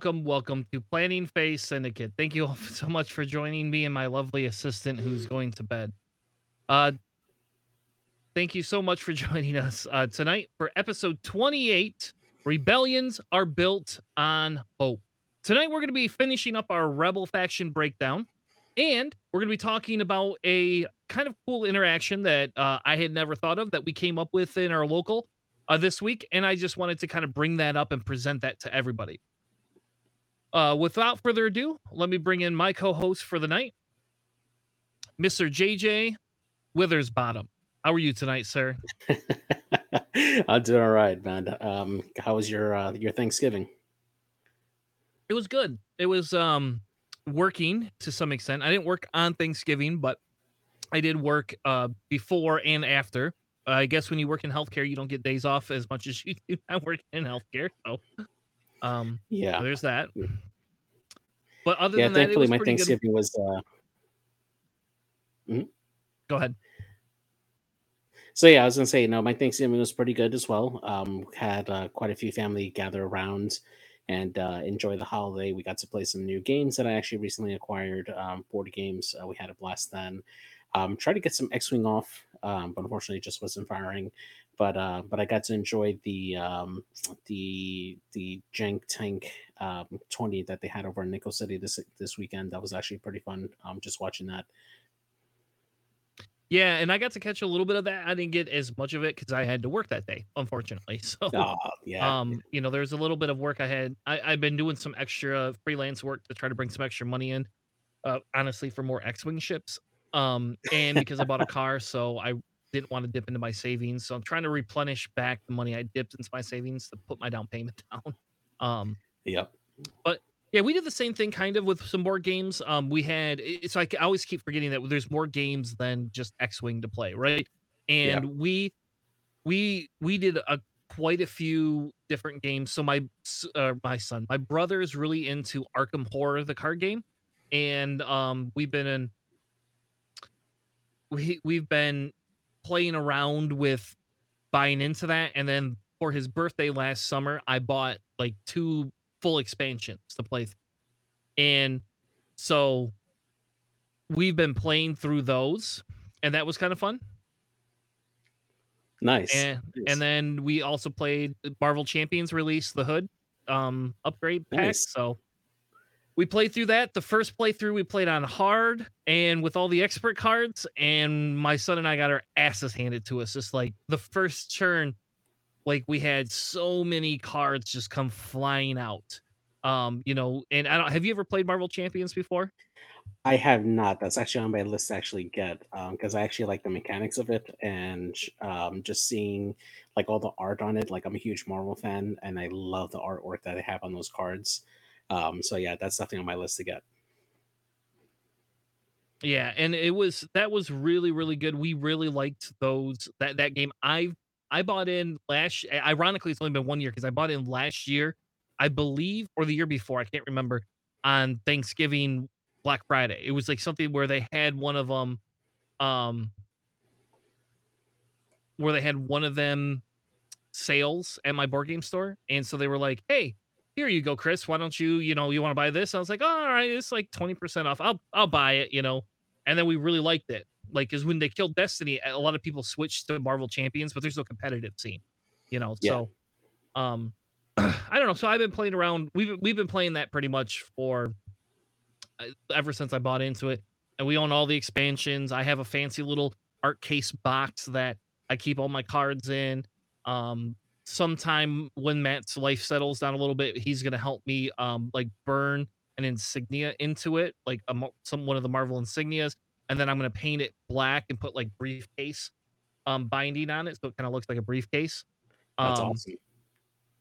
Welcome to Planning Phase Syndicate. Thank you all so much for joining me and my lovely assistant who's going to bed. Thank you so much for joining us tonight for episode 28, Rebellions Are Built on Hope. Tonight we're going to be finishing up our Rebel faction breakdown, and we're going to be talking about a kind of cool interaction that I had never thought of that we came up with in our local this week, and I just wanted to kind of bring that up and present that to everybody. Without further ado, let me bring in my co-host for the night, Mr. JJ Withersbottom. How are you tonight, sir? I'm doing all right, man. How was your Thanksgiving? It was good. It was working to some extent. I didn't work on Thanksgiving, but I did work before and after. I guess when you work in healthcare, you don't get days off as much as you do not work in healthcare. So, yeah, so there's that. But other than thankfully, that, it was my Thanksgiving good. Was. Go ahead. So yeah, I was gonna say my Thanksgiving was pretty good as well. Had quite a few family gather around and enjoy the holiday. We got to play some new games that I actually recently acquired. Board games. We had a blast then. Tried to get some X-Wing off, but unfortunately, it just wasn't firing. But I got to enjoy the jank tank 20 that they had over in Nickel City this weekend. That was actually pretty fun. Just watching that. Yeah, and I got to catch a little bit of that. I didn't get as much of it because I had to work that day, unfortunately. So, yeah. There's a little bit of work I had. I've been doing some extra freelance work to try to bring some extra money in. Honestly, for more X-Wing ships. And because I bought a car, so I didn't want to dip into my savings. So I'm trying to replenish back the money I dipped into my savings to put my down payment down. Yep. But yeah, we did the same thing kind of with some board games. We had, so I always keep forgetting that there's more games than just X-Wing to play, right? And yep. we did quite a few different games. So my brother is really into Arkham Horror, the card game, and we've been playing around with buying into that. And then for his birthday last summer, I bought like 2 full expansions to play through. And so we've been playing through those, and that was kind of fun. Nice. And then we also played Marvel Champions released the Hood upgrade pack. Nice. So we played through that. The first playthrough we played on hard and with all the expert cards, and my son and I got our asses handed to us. Just like the first turn, like we had so many cards just come flying out. And have you ever played Marvel Champions before? I have not. That's actually on my list to actually get because I actually like the mechanics of it and just seeing like all the art on it. Like I'm a huge Marvel fan and I love the artwork that they have on those cards. So yeah, that's definitely on my list to get. Yeah, and that was really, really good. We really liked that game. I bought in last. Ironically, it's only been 1 year because I bought in last year, I believe, or the year before. I can't remember. On Thanksgiving, Black Friday, it was like something where they had one of them, sales at my board game store, and so they were like, hey. Here you go, Chris. Why don't you want to buy this? I was like, oh, all right, it's like 20% off. I'll buy it, And then we really liked it. Like, because when they killed Destiny, a lot of people switched to Marvel Champions, but there's no competitive scene, Yeah. So, I don't know. So I've been playing around. We've been playing that pretty much for ever since I bought into it, and we own all the expansions. I have a fancy little art case box that I keep all my cards in. sometime when Matt's life settles down a little bit, he's going to help me like burn an insignia into it, like one of the Marvel insignias. And then I'm going to paint it black and put like briefcase binding on it. So it kind of looks like a briefcase. That's awesome.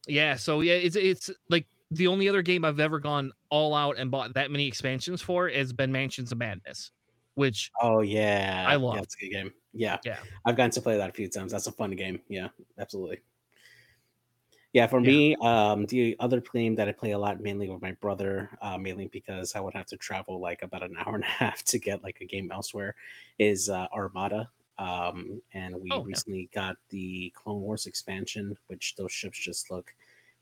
Yeah. So yeah, it's like the only other game I've ever gone all out and bought that many expansions for has been Mansions of Madness, which. Oh yeah. I love. Yeah, it's a good game. Yeah. Yeah. I've gotten to play that a few times. That's a fun game. Yeah, absolutely. Yeah. For me, the other game that I play a lot, mainly with my brother, mainly because I would have to travel like about an hour and a half to get like a game elsewhere, is Armada. And we recently got the Clone Wars expansion, which those ships just look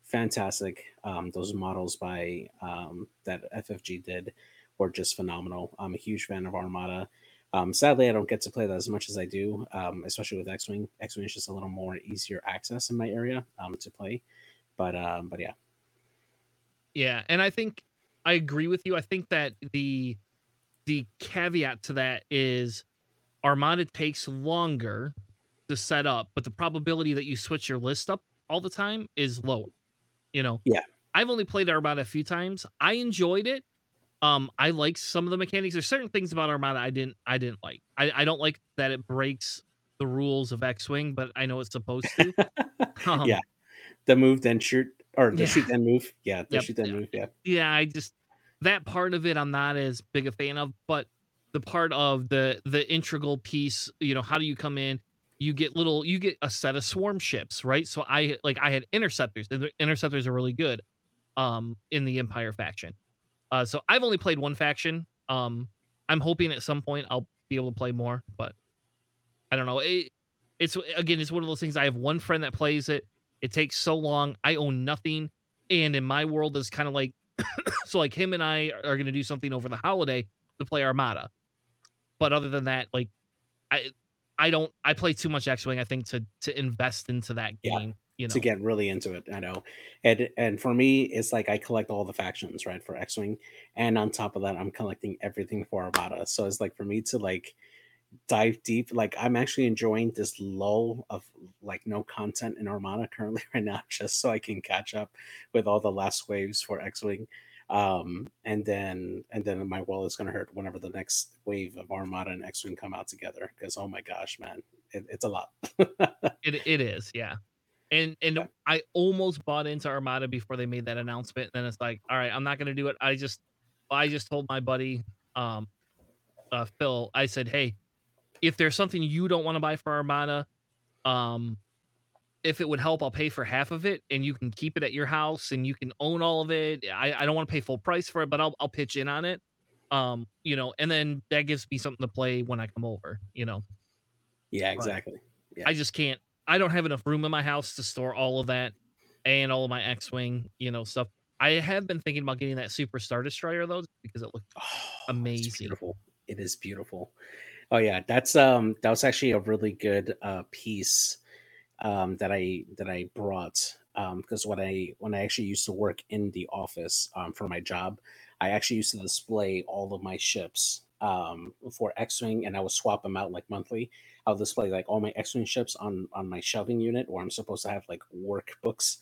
fantastic. Those models by that FFG did were just phenomenal. I'm a huge fan of Armada. Sadly, I don't get to play that as much as I do, especially with X-Wing. X-Wing is just a little more easier access in my area to play. But yeah. Yeah, and I think I agree with you. I think that the caveat to that is Armada takes longer to set up, but the probability that you switch your list up all the time is lower. You know? Yeah. I've only played Armada a few times. I enjoyed it. I like some of the mechanics. There's certain things about Armada I didn't like. I don't like that it breaks the rules of X-Wing, but I know it's supposed to. Yeah. The move then shoot, or the shoot then move. Yeah, the shoot then move. Yeah. Yeah, I just that part of it I'm not as big a fan of, but the part of the integral piece, you know, how do you come in? You get a set of swarm ships, right? So I had interceptors. The interceptors are really good in the Empire faction. So I've only played one faction. I'm hoping at some point I'll be able to play more, but I don't know. It's again, it's one of those things. I have one friend that plays it. It takes so long. I own nothing, and in my world, it's kind of like so. Like him and I are going to do something over the holiday to play Armada. But other than that, like I play too much X-Wing, I think, to invest into that game, you know, to get really into it. I know. And for me, it's like I collect all the factions, right, for X-Wing, and on top of that, I'm collecting everything for Armada. So it's like for me to like dive deep, like I'm actually enjoying this lull of like no content in Armada currently right now, just so I can catch up with all the last waves for X-Wing. And then my wall is going to hurt whenever the next wave of Armada and X-Wing come out together, because oh my gosh, man, it's a lot. It is, yeah. And yeah. I almost bought into Armada before they made that announcement, and then it's like, all right, I'm not going to do it. I just told my buddy Phil, I said, hey, if there's something you don't want to buy for Armada, if it would help, I'll pay for half of it, and you can keep it at your house, and you can own all of it. I don't want to pay full price for it, but I'll pitch in on it, you know. And then that gives me something to play when I come over, you know. Yeah, exactly. Yeah. I just can't. I don't have enough room in my house to store all of that and all of my X-Wing, you know, stuff. I have been thinking about getting that Super Star Destroyer though, because it looked amazing. It's beautiful. It is beautiful. Oh yeah, that's that was actually a really good piece. That I brought because when I actually used to work in the office for my job, I actually used to display all of my ships for X-Wing, and I would swap them out like monthly. I'll display like all my X-Wing ships on my shelving unit, where I'm supposed to have like workbooks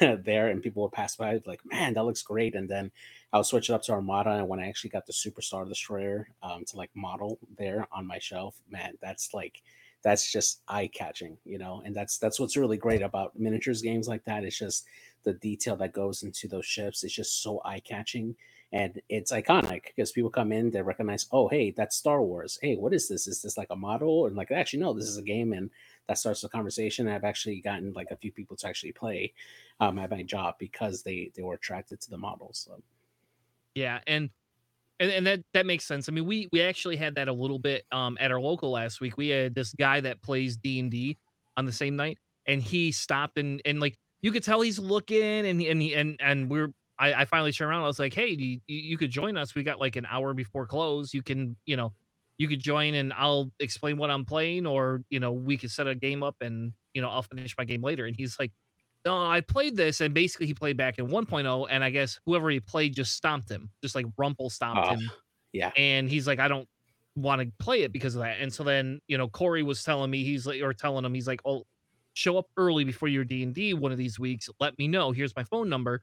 there, and people would pass by like, man, that looks great. And then I'll switch it up to Armada, and when I actually got the Super Star Destroyer to like model there on my shelf, man, that's just eye-catching, you know. And that's what's really great about miniatures games like that. It's just the detail that goes into those ships. It's just so eye-catching, and it's iconic because people come in, they recognize, oh, hey, that's Star Wars. Hey, what is this? Is this like a model? And like, actually, no, this is a game, and that starts the conversation. I've actually gotten like a few people to actually play at my job because they were attracted to the models. So. Yeah, And that makes sense. I mean, we actually had that a little bit at our local last week. We had this guy that plays D&D on the same night, and he stopped and like you could tell he's looking and I finally turned around. I was like, hey, you could join us. We got like an hour before close. You could join, and I'll explain what I'm playing, or you know, we could set a game up, and you know, I'll finish my game later. And he's like, no, I played this, and basically he played back in 1.0, and I guess whoever he played just stomped him, just like Rumple stomped him. Yeah. And he's like, I don't want to play it because of that. And so then, you know, Corey was telling me, he's like, he's like, oh, show up early before your D&D one of these weeks. Let me know. Here's my phone number,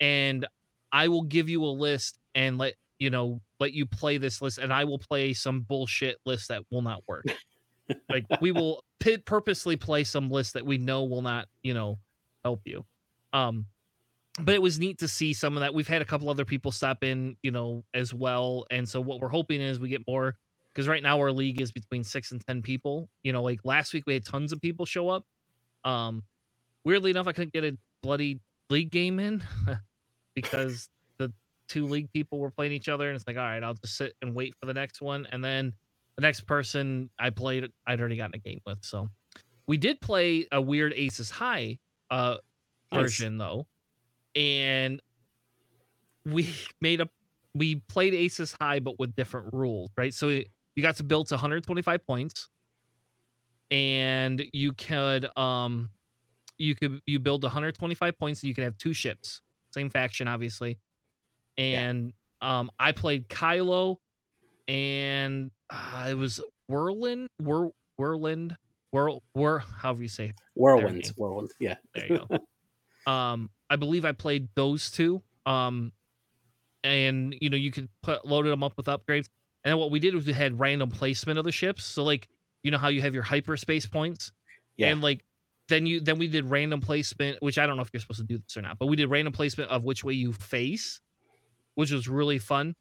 and I will give you a list and let you play this list, and I will play some bullshit list that will not work. Like, we will purposely play some list that we know will not, help you. But it was neat to see some of that. We've had a couple other people stop in, as well. And so what we're hoping is we get more, because right now our league is between 6 and 10 people. Like last week we had tons of people show up. Weirdly enough, I couldn't get a bloody league game in because the two league people were playing each other. And it's like, all right, I'll just sit and wait for the next one. And then the next person I played, I'd already gotten a game with. So we did play a weird Aces High version, though. And we played Aces High, but with different rules, right? So you got to build to 125 points, and you build 125 points, and you can have two ships, same faction, obviously. And I played Kylo, and it was Whirlwind. Yeah, there you go. I believe I played those two. And you could loaded them up with upgrades. And then what we did was we had random placement of the ships. So like, how you have your hyperspace points. Yeah. And like, then we did random placement, which I don't know if you're supposed to do this or not, but we did random placement of which way you face, which was really fun.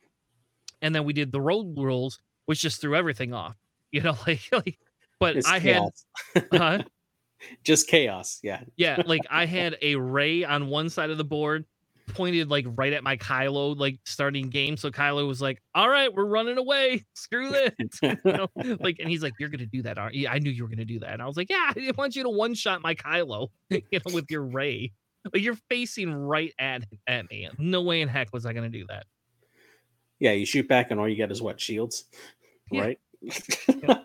And then we did the road rules, which just threw everything off, but it's just chaos. Yeah. Like I had a ray on one side of the board pointed right at my Kylo, starting game. So Kylo was like, all right, we're running away. Screw this. And he's like, you're going to do that, aren't you? I knew you were going to do that. And I was like, yeah, I want you to one shot my Kylo, with your ray. Like, you're facing right at me. No way in heck was I going to do that. Yeah. You shoot back and all you get is shields, right? Yeah.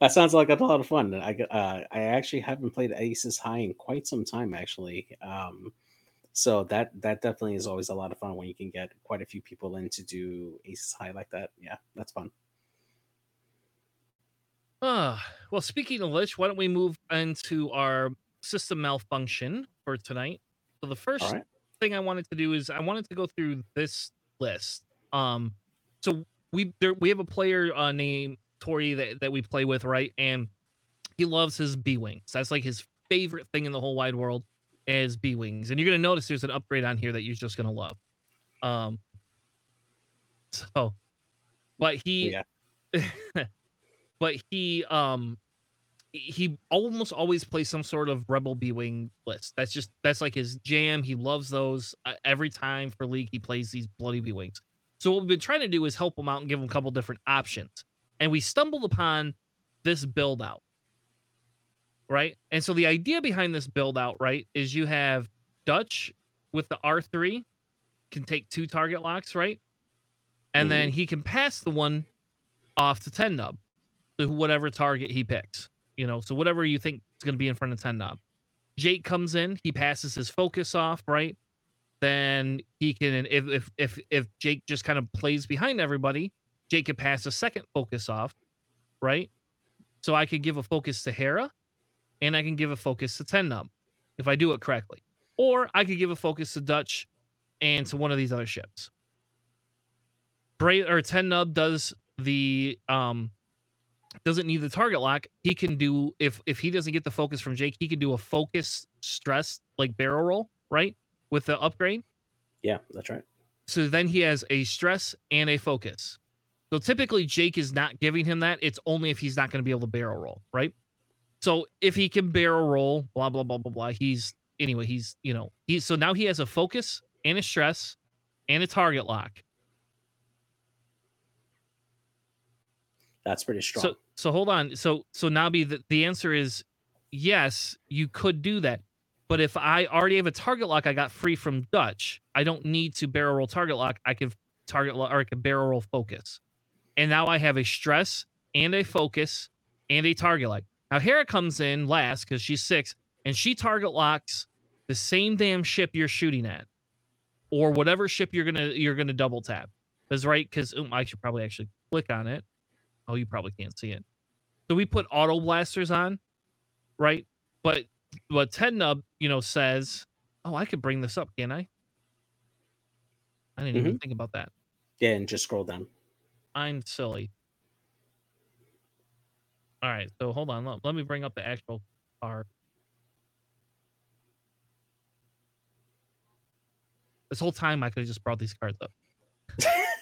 That sounds like a lot of fun. I actually haven't played Aces High in quite some time, actually. So that definitely is always a lot of fun when you can get quite a few people in to do Aces High like that. Yeah, that's fun. Well, speaking of which, why don't we move into our system malfunction for tonight? So the first thing I wanted to do is I wanted to go through this list. So we have a player named Tori that we play with, right? And he loves his B-Wings. That's like his favorite thing in the whole wide world is B-Wings. And you're going to notice there's an upgrade on here that you're just going to love. He almost always plays some sort of Rebel B-Wing list. That's like his jam. He loves those. Every time for league, he plays these bloody B-Wings. So what we've been trying to do is help him out and give him a couple different options. And we stumbled upon this build out, right? And so the idea behind this build out, right, is you have Dutch with the R3 can take 2 target locks, right? And then he can pass the one off to Ten Numb to whatever target he picks, so whatever you think is going to be in front of Ten Numb. Jake comes in, he passes his focus off, right? Then he can, if Jake just kind of plays behind everybody, Jake could pass a second focus off, right? So I could give a focus to Hera, and I can give a focus to Ten Numb if I do it correctly. Or I could give a focus to Dutch and to one of these other ships. Ten Numb does the doesn't need the target lock. He can do if he doesn't get the focus from Jake, he can do a focus stress barrel roll, right? With the upgrade. Yeah, that's right. So then he has a stress and a focus. So typically Jake is not giving him that. It's only if he's not going to be able to barrel roll, right? So if he can barrel roll, blah, blah, blah, blah, blah. So now he has a focus and a stress and a target lock. That's pretty strong. So hold on. So Nabi, the answer is yes, you could do that. But if I already have a target lock, I got free from Dutch. I don't need to barrel roll target lock. I can target lock, or I can barrel roll focus. And now I have a stress and a focus and a target lock. Now Hera comes in last because she's 6, and she target locks the same damn ship you're shooting at, or whatever ship you're gonna double tap. That's right, because I should probably actually click on it. Oh, you probably can't see it. So we put auto blasters on, right? But Ten Numb, you know, says, oh, I could bring this up, can't I? I didn't even think about that. Yeah, and just scroll down. I'm silly. All right, so hold on. Let me bring up the actual card. This whole time, I could have just brought these cards up.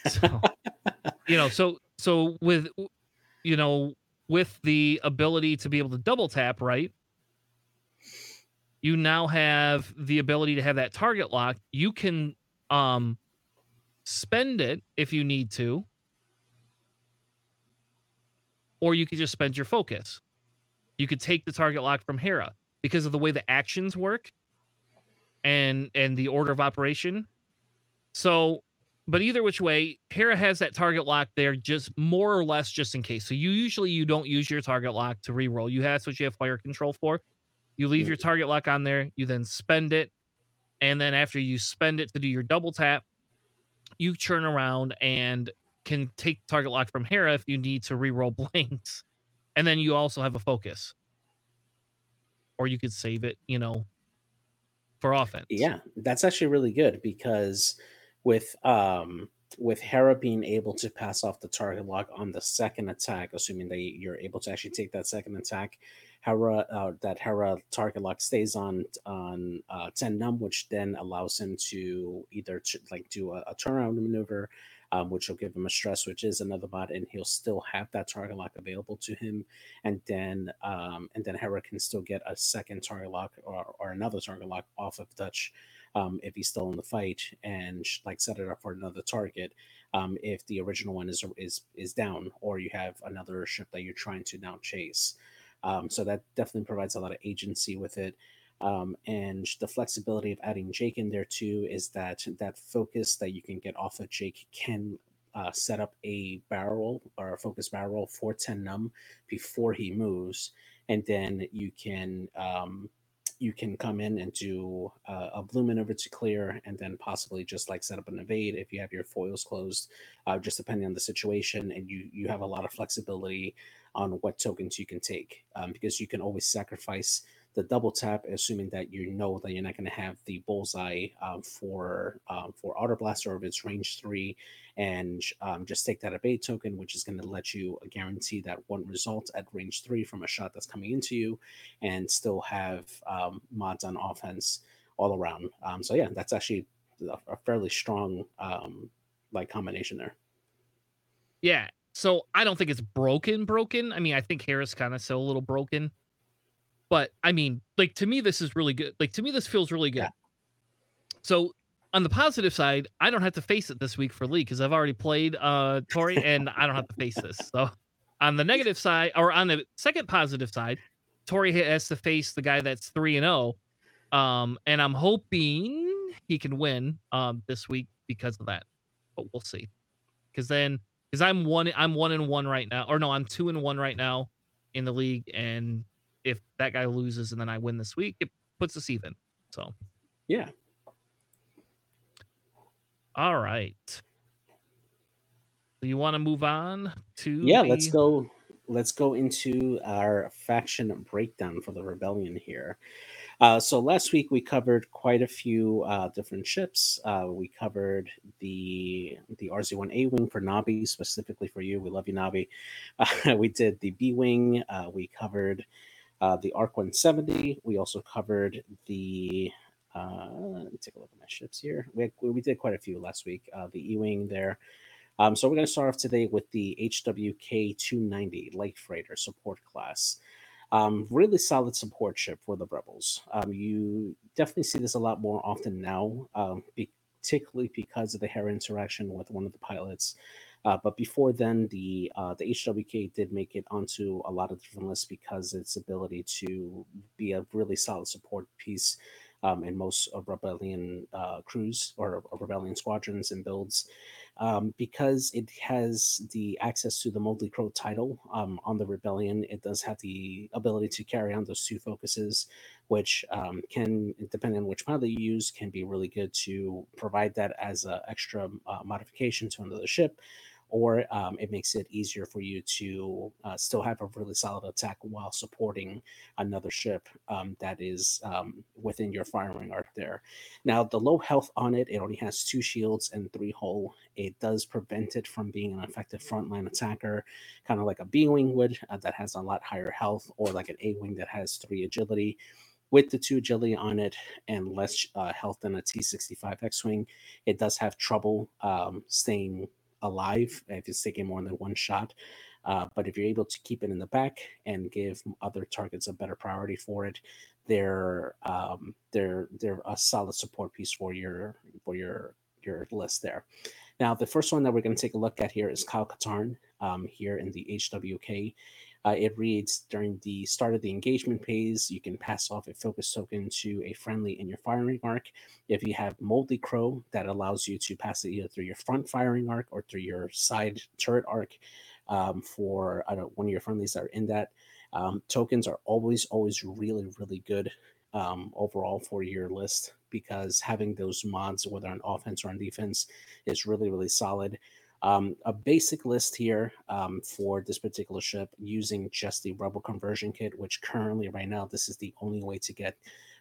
So, you know, so with, you know, with the ability to be able to double tap, right? You now have the ability to have that target lock. You can spend it if you need to, or you could just spend your focus. You could take the target lock from Hera because of the way the actions work and the order of operation. So, but either which way, Hera has that target lock there, just more or less, just in case. So you don't use your target lock to reroll. That's what you have fire control for. You leave your target lock on there, you then spend it, and then after you spend it to do your double tap, you turn around and can take target lock from Hera if you need to reroll blanks. And then you also have a focus. Or you could save it, you know, for offense. Yeah, that's actually really good because with Hera being able to pass off the target lock on the second attack, assuming that you're able to actually take that second attack, Hera target lock stays on Ten Numb, which then allows him to either do a turnaround maneuver, which will give him a stress, which is another bot, and he'll still have that target lock available to him. And then Hera can still get a second target lock or another target lock off of Dutch if he's still in the fight, and set it up for another target if the original one is down, or you have another ship that you're trying to now chase. So that definitely provides a lot of agency with it. And the flexibility of adding Jake in there too is that focus that you can get off of Jake can set up a barrel roll or a focus barrel roll for Ten Numb before he moves. And then you can come in and do a blue maneuver to clear, and then possibly just set up an evade if you have your foils closed, just depending on the situation. And you have a lot of flexibility on what tokens you can take, because you can always sacrifice the double tap, assuming that you know that you're not going to have the bullseye for Auto Blaster, or if it's range 3, and just take that evade token, which is going to let you guarantee that one result at range 3 from a shot that's coming into you, and still have mods on offense all around. So yeah, that's actually a fairly strong combination there. Yeah. So I don't think it's broken. I mean, I think Harris kind of still a little broken. But I mean, to me, this is really good. To me, this feels really good. Yeah. So on the positive side, I don't have to face it this week for Lee because I've already played Tori, and I don't have to face this. So on the negative side, or on the second positive side, Tori has to face the guy that's 3-0. And I'm hoping he can win this week because of that. But we'll see. Because I'm 1-1 right now. Or no, I'm 2-1 right now in the league, and if that guy loses and then I win this week, it puts us even. So, yeah. All right. So you want to move on to? Yeah, let's go. Let's go into our faction breakdown for the Rebellion here. So last week we covered quite a few different ships. We covered the RZ1A wing for Nabi, specifically for you. We love you, Nabi. We did the B wing. We covered the Arc 170. We also covered the. Let me take a look at my ships here. We did quite a few last week. The E-wing there. So we're going to start off today with the HWK 290 Light Freighter support class. Really solid support ship for the Rebels. You definitely see this a lot more often now, particularly because of the Hera interaction with one of the pilots. But before then, the HWK did make it onto a lot of different lists because its ability to be a really solid support piece in most of Rebellion crews or Rebellion squadrons and builds, because it has the access to the Moldy Crow title on the Rebellion. It does have the ability to carry on those two focuses, which can, depending on which pilot you use, can be really good to provide that as an extra modification to another ship, or it makes it easier for you to still have a really solid attack while supporting another ship that is within your firing arc there. Now, the low health on it, it only has 2 shields and 3 hull. It does prevent it from being an effective frontline attacker, kind of like a B-wing would that has a lot higher health, or like an A-wing that has 3 agility. With the 2 agility on it and less health than a T-65 X-Wing, it does have trouble staying alive if it's taking more than one shot. But if you're able to keep it in the back and give other targets a better priority for it, they're a solid support piece for your list there. Now, the first one that we're going to take a look at here is Kyle Katarn here in the HWK. It reads, during the start of the engagement phase, you can pass off a focus token to a friendly in your firing arc. If you have Moldy Crow, that allows you to pass it either through your front firing arc or through your side turret arc for one of your friendlies that are in that. Tokens are always really, really good overall for your list, because having those mods, whether on offense or on defense, is really, really solid. A basic list here for this particular ship using just the Rebel Conversion Kit, which currently right now, this is the only way to get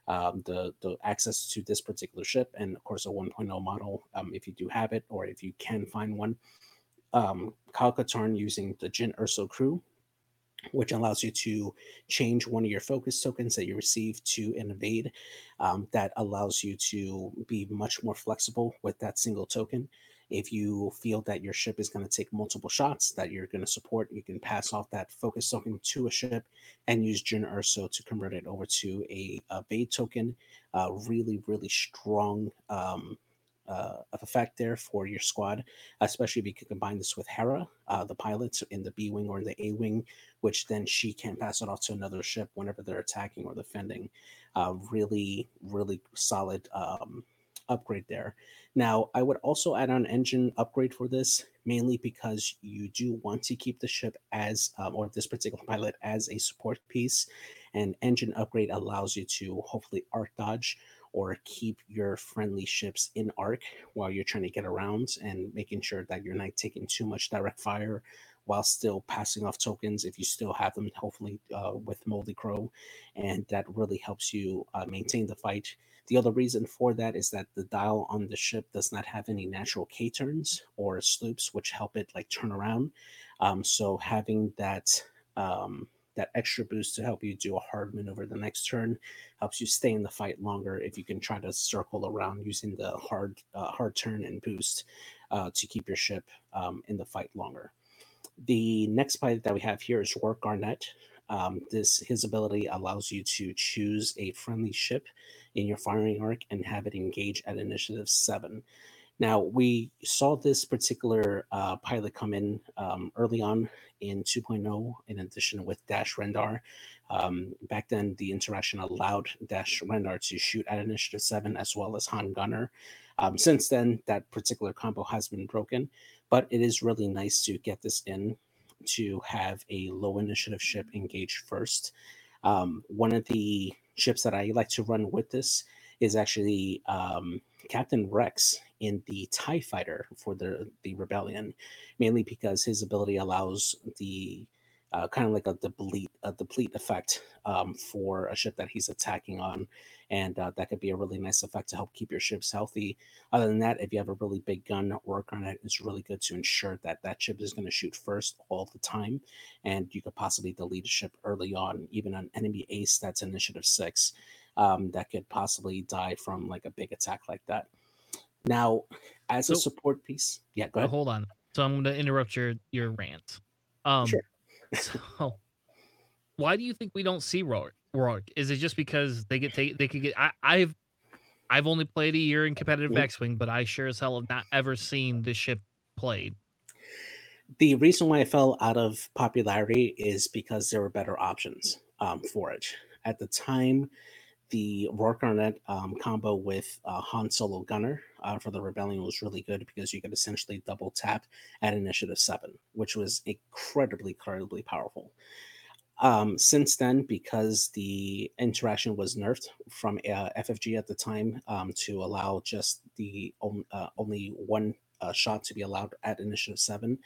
the access to this particular ship. And of course, a 1.0 model, if you do have it, or if you can find one. Kyle Katarn using the Jyn Erso crew, which allows you to change one of your focus tokens that you receive to an evade. That allows you to be much more flexible with that single token. If you feel that your ship is going to take multiple shots that you're going to support, you can pass off that focus token to a ship and use Jyn Erso to convert it over to a bait token. Really, really strong effect there for your squad, especially if you can combine this with Hera, the pilot in the B-Wing or in the A-Wing, which then she can pass it off to another ship whenever they're attacking or defending. Really, really solid upgrade there. Now, I would also add on engine upgrade for this, mainly because you do want to keep the ship as, or this particular pilot as a support piece, and engine upgrade allows you to hopefully arc dodge or keep your friendly ships in arc while you're trying to get around and making sure that you're not taking too much direct fire while still passing off tokens if you still have them, hopefully with Moldy Crow, and that really helps you maintain the fight. The other reason for that is that the dial on the ship does not have any natural K-turns or sloops, which help it like turn around. So having that extra boost to help you do a hard maneuver the next turn helps you stay in the fight longer if you can try to circle around using the hard turn and boost to keep your ship in the fight longer. The next pilot that we have here is Roark Garnet. His ability allows you to choose a friendly ship in your firing arc and have it engage at initiative 7. Now, we saw this particular pilot come in early on in 2.0, in addition with Dash Rendar. Back then, the interaction allowed Dash Rendar to shoot at initiative 7, as well as Han Gunner. Since then, that particular combo has been broken, but it is really nice to get this in, to have a low initiative ship engage first. One of the ships that I like to run with this is actually Captain Rex in the TIE Fighter for the Rebellion, mainly because his ability allows the kind of like a deplete effect for a ship that he's attacking on, and that could be a really nice effect to help keep your ships healthy. Other than that, if you have a really big gun, Roark Garnet is really good to ensure that ship is going to shoot first all the time, and you could possibly delete a ship early on, even an enemy ace that's initiative 6, that could possibly die from like a big attack like that. Now, as a support piece, yeah, go ahead. Hold on. So I'm going to interrupt your rant. Sure. So, why do you think we don't see Roark? Is it just because they could get? I've only played a year in competitive X-Wing, but I sure as hell have not ever seen this ship played. The reason why it fell out of popularity is because there were better options for it at the time. The Roark Garnet combo with Han Solo Gunner for the Rebellion was really good, because you could essentially double tap at initiative 7, which was incredibly powerful. Since then, because the interaction was nerfed from FFG at the time to allow just the only one shot to be allowed at initiative 7,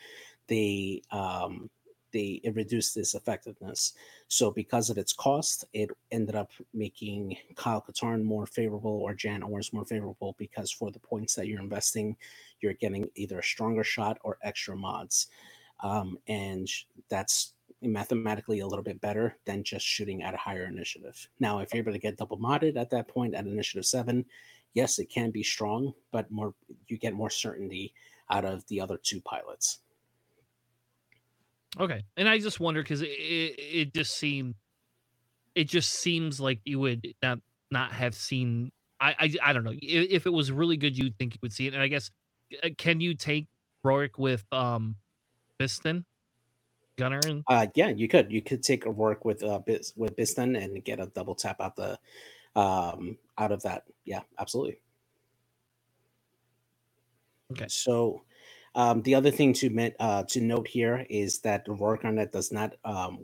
it reduced its effectiveness. So because of its cost, it ended up making Kyle Katarn more favorable or Jan Ors more favorable, because for the points that you're investing, you're getting either a stronger shot or extra mods. And that's mathematically a little bit better than just shooting at a higher initiative. Now, if you're able to get double modded at that point at initiative 7, yes, it can be strong, but you get more certainty out of the other two pilots. Okay, and I just wonder, because it just seems like you would not have seen. I don't know if it was really good. You'd think you would see it, and I guess can you take Roark with Biston Gunner? And... yeah, you could take a Roark with Biston and get a double tap out the out of that. Yeah, absolutely. Okay, so. The other thing to note here is that the Roark Garnet does not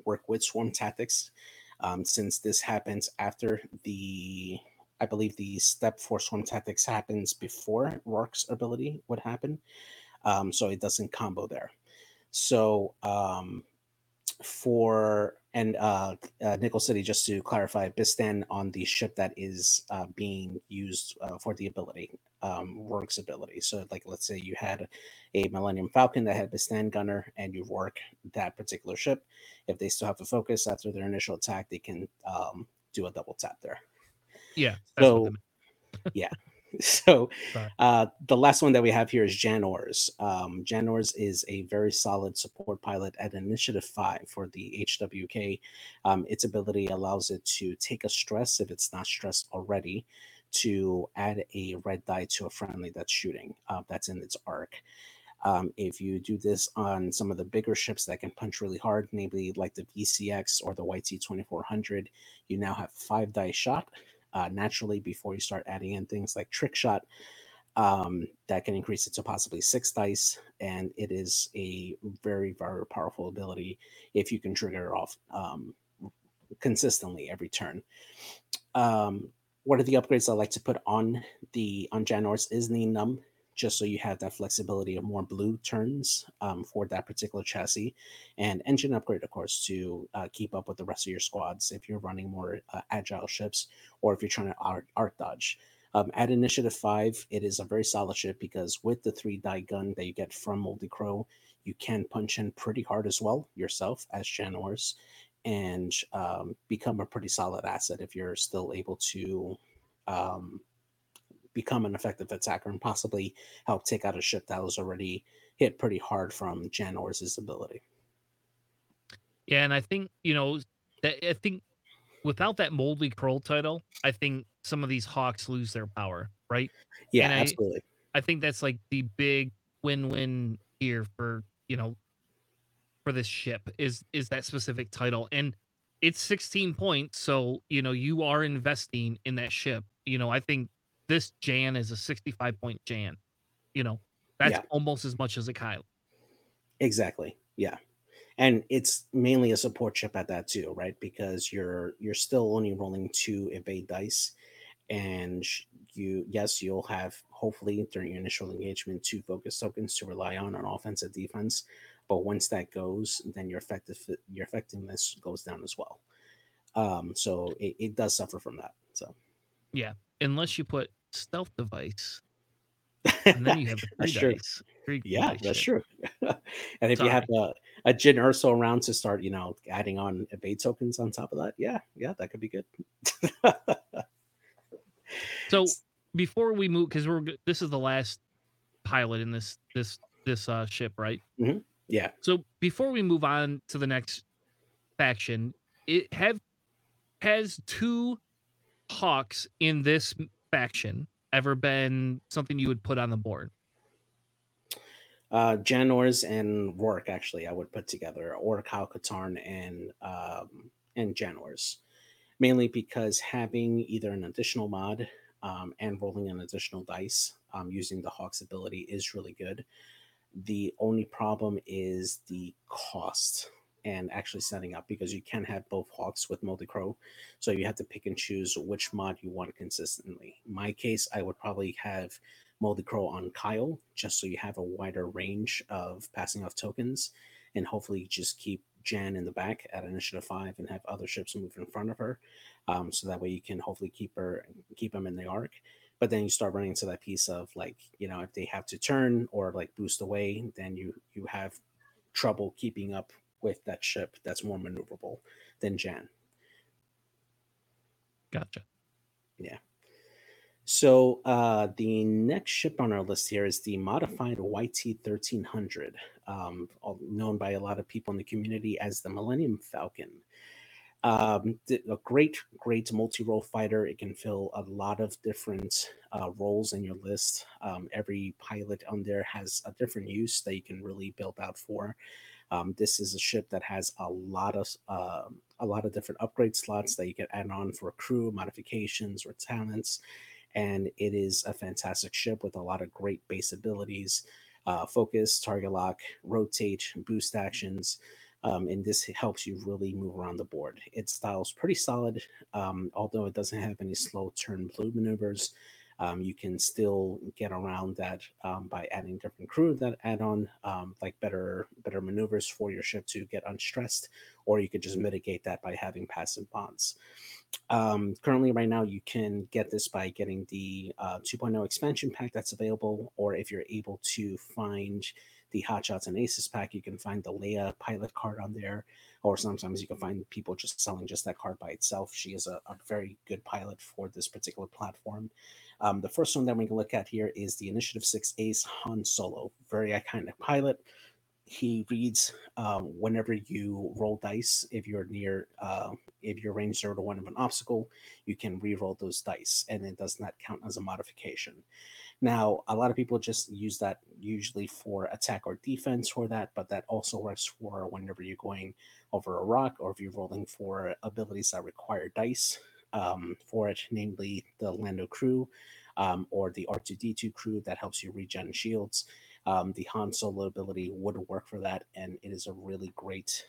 work with swarm tactics, since this happens after I believe the step for swarm tactics happens before Roark's ability would happen, so it doesn't combo there. So Nickel City, just to clarify, Biston on the ship that is being used for the ability. Roark's ability. So, like, let's say you had a Millennium Falcon that had Biston Gunner, and you Roark that particular ship. If they still have to focus after their initial attack, they can do a double tap there. Yeah. So, yeah. So, the last one that we have here is Jan Ors. Jan Ors is a very solid support pilot at Initiative 5 for the HWK. Its ability allows it to take a stress if it's not stressed already, to add a red die to a friendly that's shooting, that's in its arc. If you do this on some of the bigger ships that can punch really hard, namely like the VCX or the YT-2400, you now have 5 die shot naturally before you start adding in things like Trick Shot, that can increase it to possibly 6 dice, and it is a very, very powerful ability if you can trigger it off consistently every turn. One of the upgrades I like to put on Jan Ors is the Numb, just so you have that flexibility of more blue turns for that particular chassis, and engine upgrade, of course, to keep up with the rest of your squads if you're running more agile ships, or if you're trying to arc dodge. At Initiative 5, it is a very solid ship, because with the 3 die gun that you get from Moldy Crow, you can punch in pretty hard as well yourself as Jan Ors, and become a pretty solid asset if you're still able to become an effective attacker and possibly help take out a ship that was already hit pretty hard from Jan Ors' ability. Yeah, and I think, I think without that Moldy Crow title, I think some of these Hawks lose their power, right? Yeah, and absolutely. I think that's like the big win-win here for, for this ship is that specific title, and it's 16 points. So, you are investing in that ship. I think this Jan is a 65 point Jan, that's almost as much as a Kylo. Exactly. Yeah. And it's mainly a support ship at that too, right? Because you're still only rolling 2 evade dice, and you'll have, hopefully during your initial engagement, 2 focus tokens to rely on offense and defense. But once that goes, then your effectiveness goes down as well. So it does suffer from that. So, yeah, unless you put stealth device, and then you have 3 dice. Yeah, that's true. And if you have a Jyn Erso round to start, adding on evade tokens on top of that, yeah, that could be good. So before we move, because this is the last pilot in this ship, right? Mm-hmm. Yeah. So before we move on to the next faction, it has 2 Hawks in this faction ever been something you would put on the board? Jan Ors and Roark, actually, I would put together, or Kyle Katarn and Jan Ors, mainly because having either an additional mod and rolling an additional dice using the Hawk's ability is really good. The only problem is the cost and actually setting up, because you can have both Hawks with Moldy Crow, so you have to pick and choose which mod you want consistently. In my case, I would probably have Moldy Crow on Kyle, just so you have a wider range of passing off tokens, and hopefully just keep Jan in the back at initiative 5 and have other ships move in front of her, so that way you can hopefully keep them in the arc. But then you start running into that piece of, like, you know, if they have to turn or like boost away, then you have trouble keeping up with that ship that's more maneuverable than Jan. Gotcha. Yeah. So the next ship on our list here is the modified YT-1300, known by a lot of people in the community as the Millennium Falcon. A great multi-role fighter. It can fill a lot of different roles in your list. Every pilot on there has a different use that you can really build out for. This is a ship that has a lot of different upgrade slots that you can add on for crew modifications or talents, and it is a fantastic ship with a lot of great base abilities: focus, target lock, rotate, boost actions. And this helps you really move around the board. Its style is pretty solid, although it doesn't have any slow turn blue maneuvers. You can still get around that by adding different crew that add on like better maneuvers for your ship to get unstressed, or you could just mitigate that by having passive bonds. Currently, right now, you can get this by getting the 2.0 expansion pack that's available, or if you're able to find the Hot Shots and Aces pack, you can find the Leia pilot card on there, or sometimes you can find people just selling just that card by itself. She is a very good pilot for this particular platform. The first one that we can look at here is the Initiative 6 Ace Han Solo. Very iconic pilot. He reads whenever you roll dice, if you're range 0 to 1 of an obstacle, you can re-roll those dice, and it does not count as a modification. Now, a lot of people just use that usually for attack or defense for that, but that also works for whenever you're going over a rock or if you're rolling for abilities that require dice for it, namely the Lando crew or the R2-D2 crew that helps you regen shields. The Han Solo ability would work for that, and it is a really great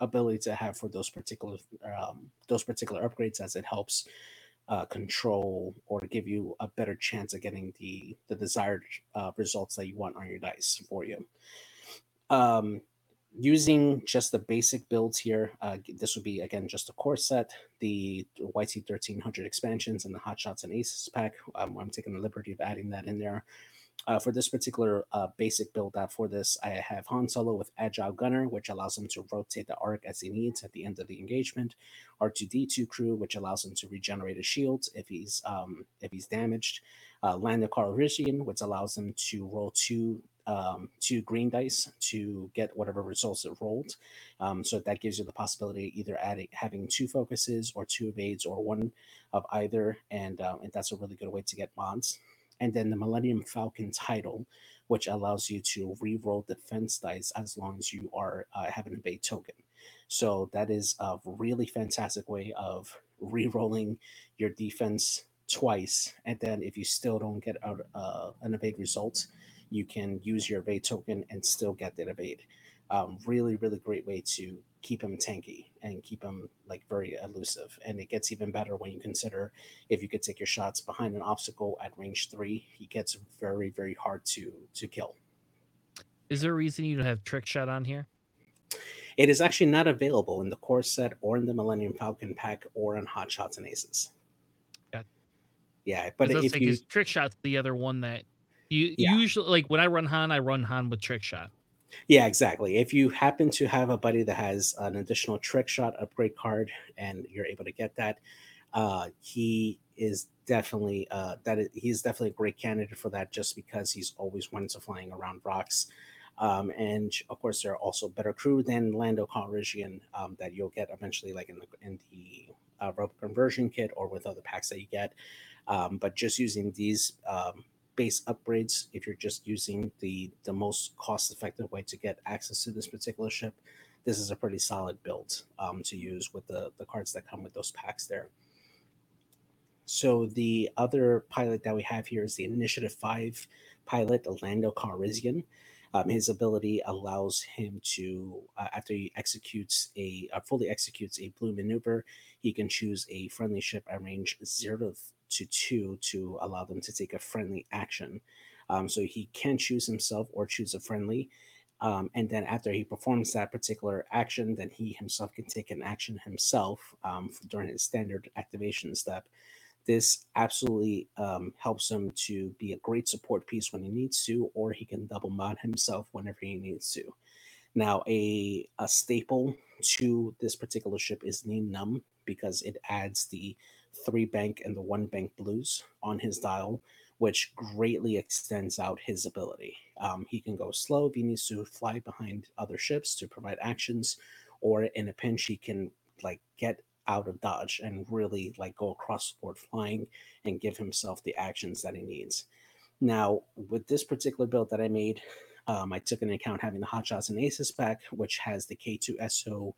ability to have for those particular upgrades, as it helps control or give you a better chance of getting the desired results that you want on your dice for you. Using just the basic builds here, this would be, again, just a core set, the YT-1300 expansions, and the Hot Shots and Aces pack. I'm taking the liberty of adding that in there. For this particular basic build out for this, I have Han Solo with Agile Gunner, which allows him to rotate the arc as he needs at the end of the engagement. R2-D2 crew, which allows him to regenerate his shields if he's damaged. Lando Calrissian, which allows him to roll two green dice to get whatever results it rolled. So that gives you the possibility of either having two focuses or two evades or one of either, and that's a really good way to get bonds. And then the Millennium Falcon title, which allows you to re-roll defense dice as long as you are have an evade token. So that is a really fantastic way of re-rolling your defense twice. And then if you still don't get out an evade result, you can use your evade token and still get that evade. Really, really great way to keep him tanky and keep him like very elusive. And it gets even better when you consider if you could take your shots behind an obstacle at range 3, he gets very, very hard to kill. Is there a reason you don't have Trick Shot on here? It is actually not available in the core set or in the Millennium Falcon pack or in Hot Shots and Aces. Yeah, but if you... Trick Shot's the other one that usually, like when I run Han with Trick Shot. Yeah, exactly. If you happen to have a buddy that has an additional Trick Shot upgrade card and you're able to get that, he's definitely a great candidate for that, just because he's always wanted to flying around rocks. And of course, there are also better crew than Lando Calrissian that you'll get eventually, like in the rope conversion kit or with other packs that you get. But just using these base upgrades, if you're just using the most cost-effective way to get access to this particular ship, this is a pretty solid build to use with the cards that come with those packs there. So the other pilot that we have here is the Initiative 5 pilot, Lando Calrissian. His ability allows him to, after he executes fully executes a blue maneuver, he can choose a friendly ship at range 0 to 2 to allow them to take a friendly action. So he can choose himself or choose a friendly. And then after he performs that particular action, then he himself can take an action himself during his standard activation step. This absolutely helps him to be a great support piece when he needs to, or he can double mod himself whenever he needs to. Now, a staple to this particular ship is Ten Numb, because it adds the 3-bank and the 1-bank blues on his dial, which greatly extends out his ability. He can go slow if he needs to fly behind other ships to provide actions, or in a pinch, he can get out of dodge and really go across the board flying and give himself the actions that he needs. Now, with this particular build that I made, I took into account having the Hot Shots and Aces pack, which has the K2SO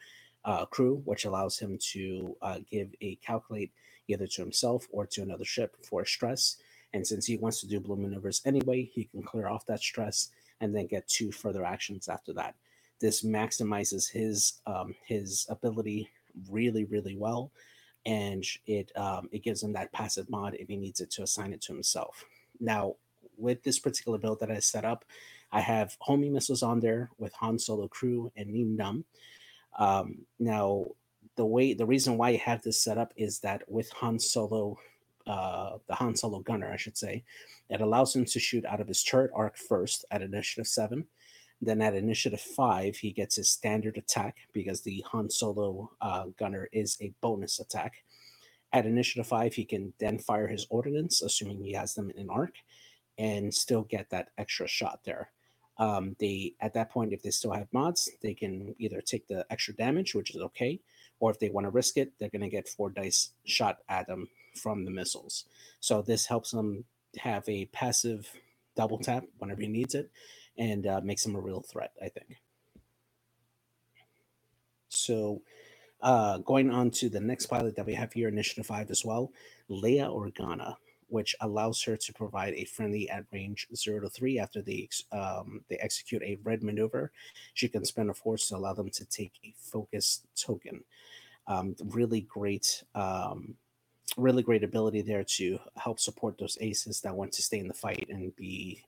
crew, which allows him to give a calculate either to himself or to another ship for stress. And since he wants to do blue maneuvers anyway, he can clear off that stress and then get 2 further actions after that. This maximizes his ability really, really well, and it gives him that passive mod if he needs it to assign it to himself. Now, with this particular build that I set up, I have homing missiles on there with Han Solo crew and Ten Numb. Now, the reason why I have this set up is that with Han Solo, the Han Solo Gunner, I should say, it allows him to shoot out of his turret arc first at initiative 7. Then at initiative 5, he gets his standard attack, because the Han Solo Gunner is a bonus attack. At initiative 5, he can then fire his ordnance, assuming he has them in an arc, and still get that extra shot there. At that point, if they still have mods, they can either take the extra damage, which is okay, or if they want to risk it, they're going to get 4 dice shot at them from the missiles. So this helps them have a passive double tap whenever he needs it, and makes him a real threat, I think. So going on to the next pilot that we have here, Initiative 5 as well, Leia Organa, which allows her to provide a friendly at range 0 to 3 after they execute a red maneuver. She can spend a force to allow them to take a focus token. Really great ability there to help support those aces that want to stay in the fight and be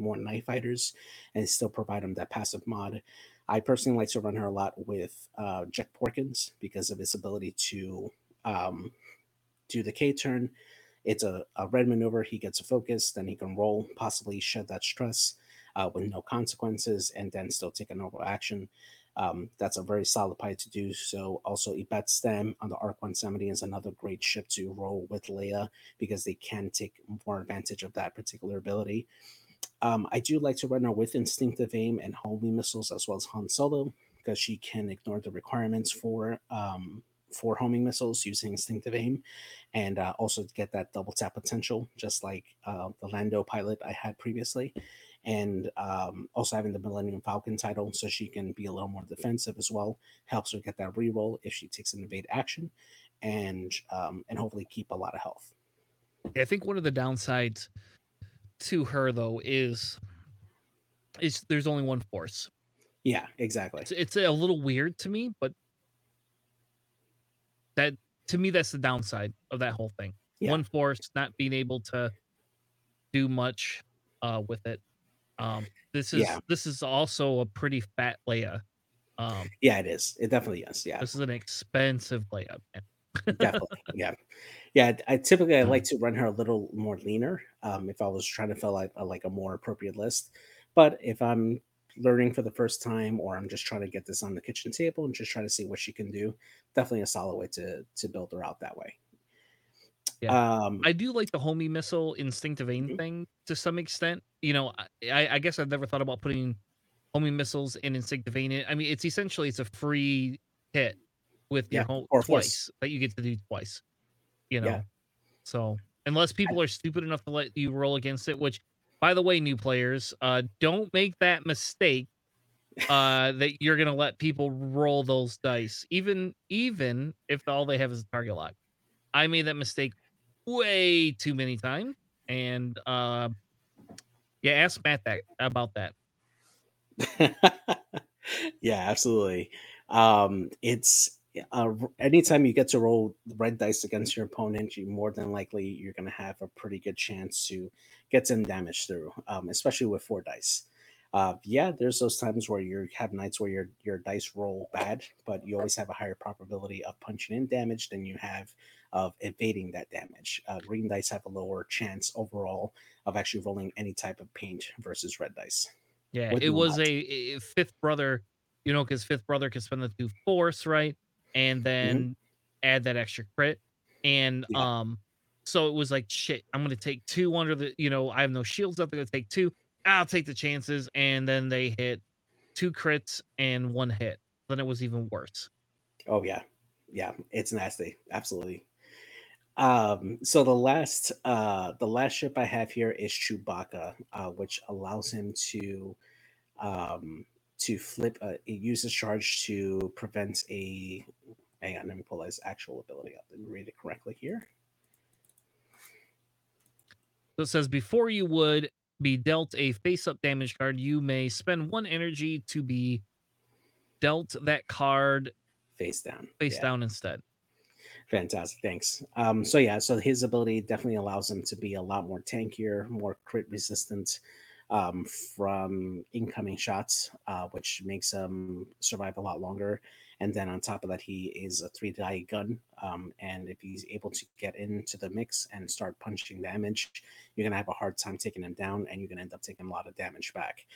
more knife fighters, and still provide them that passive mod. I personally like to run her a lot with Jack Porkins because of his ability to do the K-turn. It's a red maneuver. He gets a focus, then he can roll, possibly shed that stress with no consequences, and then still take a normal action. That's a very solid pilot to do. So also Ibet Stem on the Arc 170 is another great ship to roll with Leia, because they can take more advantage of that particular ability. I do like to run her with Instinctive Aim and homing missiles as well as Han Solo, because she can ignore the requirements for homing missiles using Instinctive Aim, and also get that double tap potential, just like the Lando pilot I had previously. And also having the Millennium Falcon title, so she can be a little more defensive as well, helps her get that reroll if she takes an evade action, and hopefully keep a lot of health. I think one of the downsides to her, though, is there's only one force. Yeah, exactly. It's a little weird to me, but that to me, that's the downside of that whole thing. Yeah. One force, not being able to do much with it. This is also a pretty fat Leia. It is. It definitely is. Yeah, this is an expensive Leia, man. Definitely. Yeah. I typically like to run her a little more leaner. If I was trying to fill out a more appropriate list, but if I'm learning for the first time, or I'm just trying to get this on the kitchen table and just try to see what she can do, definitely a solid way to build her out that way. Yeah. I do like the homing missile Instinctive Aim thing to some extent. I guess I've never thought about putting homing missiles and Instinctive Aim in. I mean, it's a free hit with twice that you get to do twice. So unless people are stupid enough to let you roll against it, which, by the way, new players, don't make that mistake that you're gonna let people roll those dice, even if all they have is a target lock. I made that mistake way too many times, and ask Matt about that. Yeah, absolutely. It's anytime you get to roll red dice against your opponent, you more than likely you're going to have a pretty good chance to get some damage through, especially with four dice. There's those times where you have nights where your dice roll bad, but you always have a higher probability of punching in damage than you have of evading that damage. Green dice have a lower chance overall of actually rolling any type of paint versus red dice. Yeah, it was a fifth brother, you know, because fifth brother can spend the 2 force, right? And then add that extra crit. And so it was like, shit, I'm going to take 2 under the, you know, I have no shields up, I'm going to take 2. I'll take the chances. And then they hit 2 crits and 1 hit. Then it was even worse. Oh, yeah. Yeah, it's nasty. Absolutely. So the last ship I have here is Chewbacca, which allows him to flip. It uses charge to prevent a. Hang on, let me pull his actual ability up and read it correctly here. So it says, before you would be dealt a face-up damage card, you may spend 1 energy to be dealt that card face down instead. Fantastic. Thanks. So his ability definitely allows him to be a lot more tankier, more crit resistant from incoming shots, which makes him survive a lot longer. And then on top of that, he is a 3-die gun. And if he's able to get into the mix and start punching damage, you're going to have a hard time taking him down, and you're going to end up taking a lot of damage back.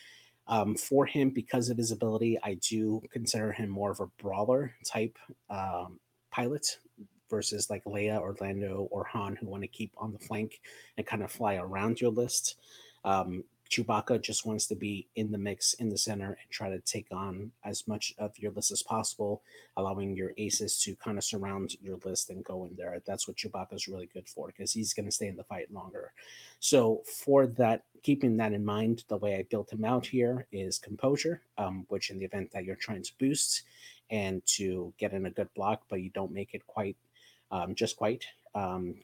For him, because of his ability, I do consider him more of a brawler type pilot versus like Leia or Lando or Han, who want to keep on the flank and kind of fly around your list. Chewbacca just wants to be in the mix, in the center, and try to take on as much of your list as possible, allowing your aces to kind of surround your list and go in there. That's what Chewbacca's really good for, because he's going to stay in the fight longer. So for that, keeping that in mind, the way I built him out here is Composure, which in the event that you're trying to boost and to get in a good block, but you don't make it quite,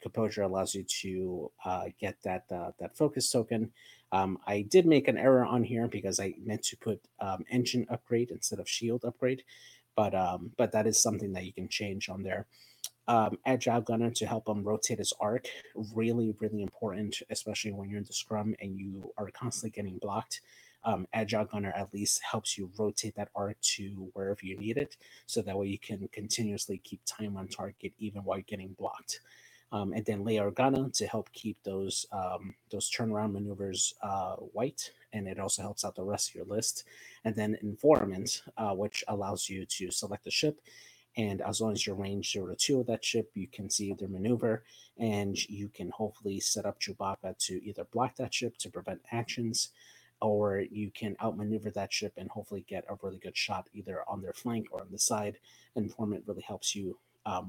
Composure allows you to get that focus token. I did make an error on here because I meant to put engine upgrade instead of shield upgrade, but that is something that you can change on there. Agile Gunner to help him rotate his arc, really, really important, especially when you're in the scrum and you are constantly getting blocked. Agile Gunner at least helps you rotate that arc to wherever you need it, so that way you can continuously keep time on target even while getting blocked. And then Leia Organa to help keep those turnaround maneuvers white, and it also helps out the rest of your list. And then Informant, which allows you to select a ship, and as long as you're range 0 to 2 of that ship, you can see their maneuver, and you can hopefully set up Chewbacca to either block that ship to prevent actions, or you can outmaneuver that ship and hopefully get a really good shot either on their flank or on the side. Informant really helps you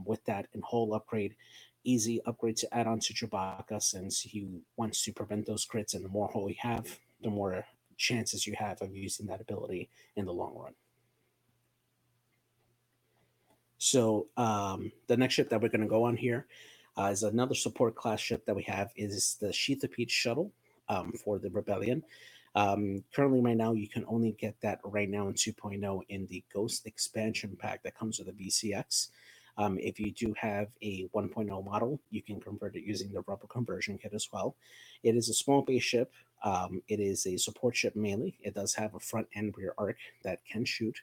with that. And whole upgrade, easy upgrade to add on to Chewbacca, since he wants to prevent those crits, and the more hole you have, the more chances you have of using that ability in the long run. So the next ship that we're going to go on here is another support class ship that we have is the Sheath of Peach Shuttle for the Rebellion. Currently right now, you can only get that right now in 2.0 in the Ghost expansion pack that comes with the VCX. If you do have a 1.0 model, you can convert it using the rubber conversion kit as well. It is a small base ship. It is a support ship mainly. It does have a front and rear arc that can shoot.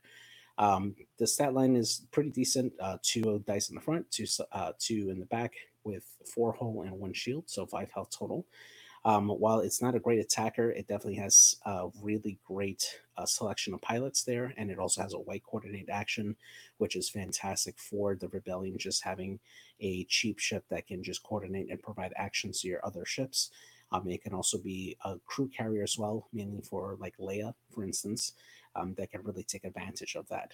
The stat line is pretty decent, 2 dice in the front, 2 in the back, with 4 hull and 1 shield, so 5 health total. While it's not a great attacker, it definitely has a really great selection of pilots there, and it also has a white coordinate action, which is fantastic for the Rebellion, just having a cheap ship that can just coordinate and provide actions to your other ships. It can also be a crew carrier as well, mainly for like Leia, for instance, that can really take advantage of that.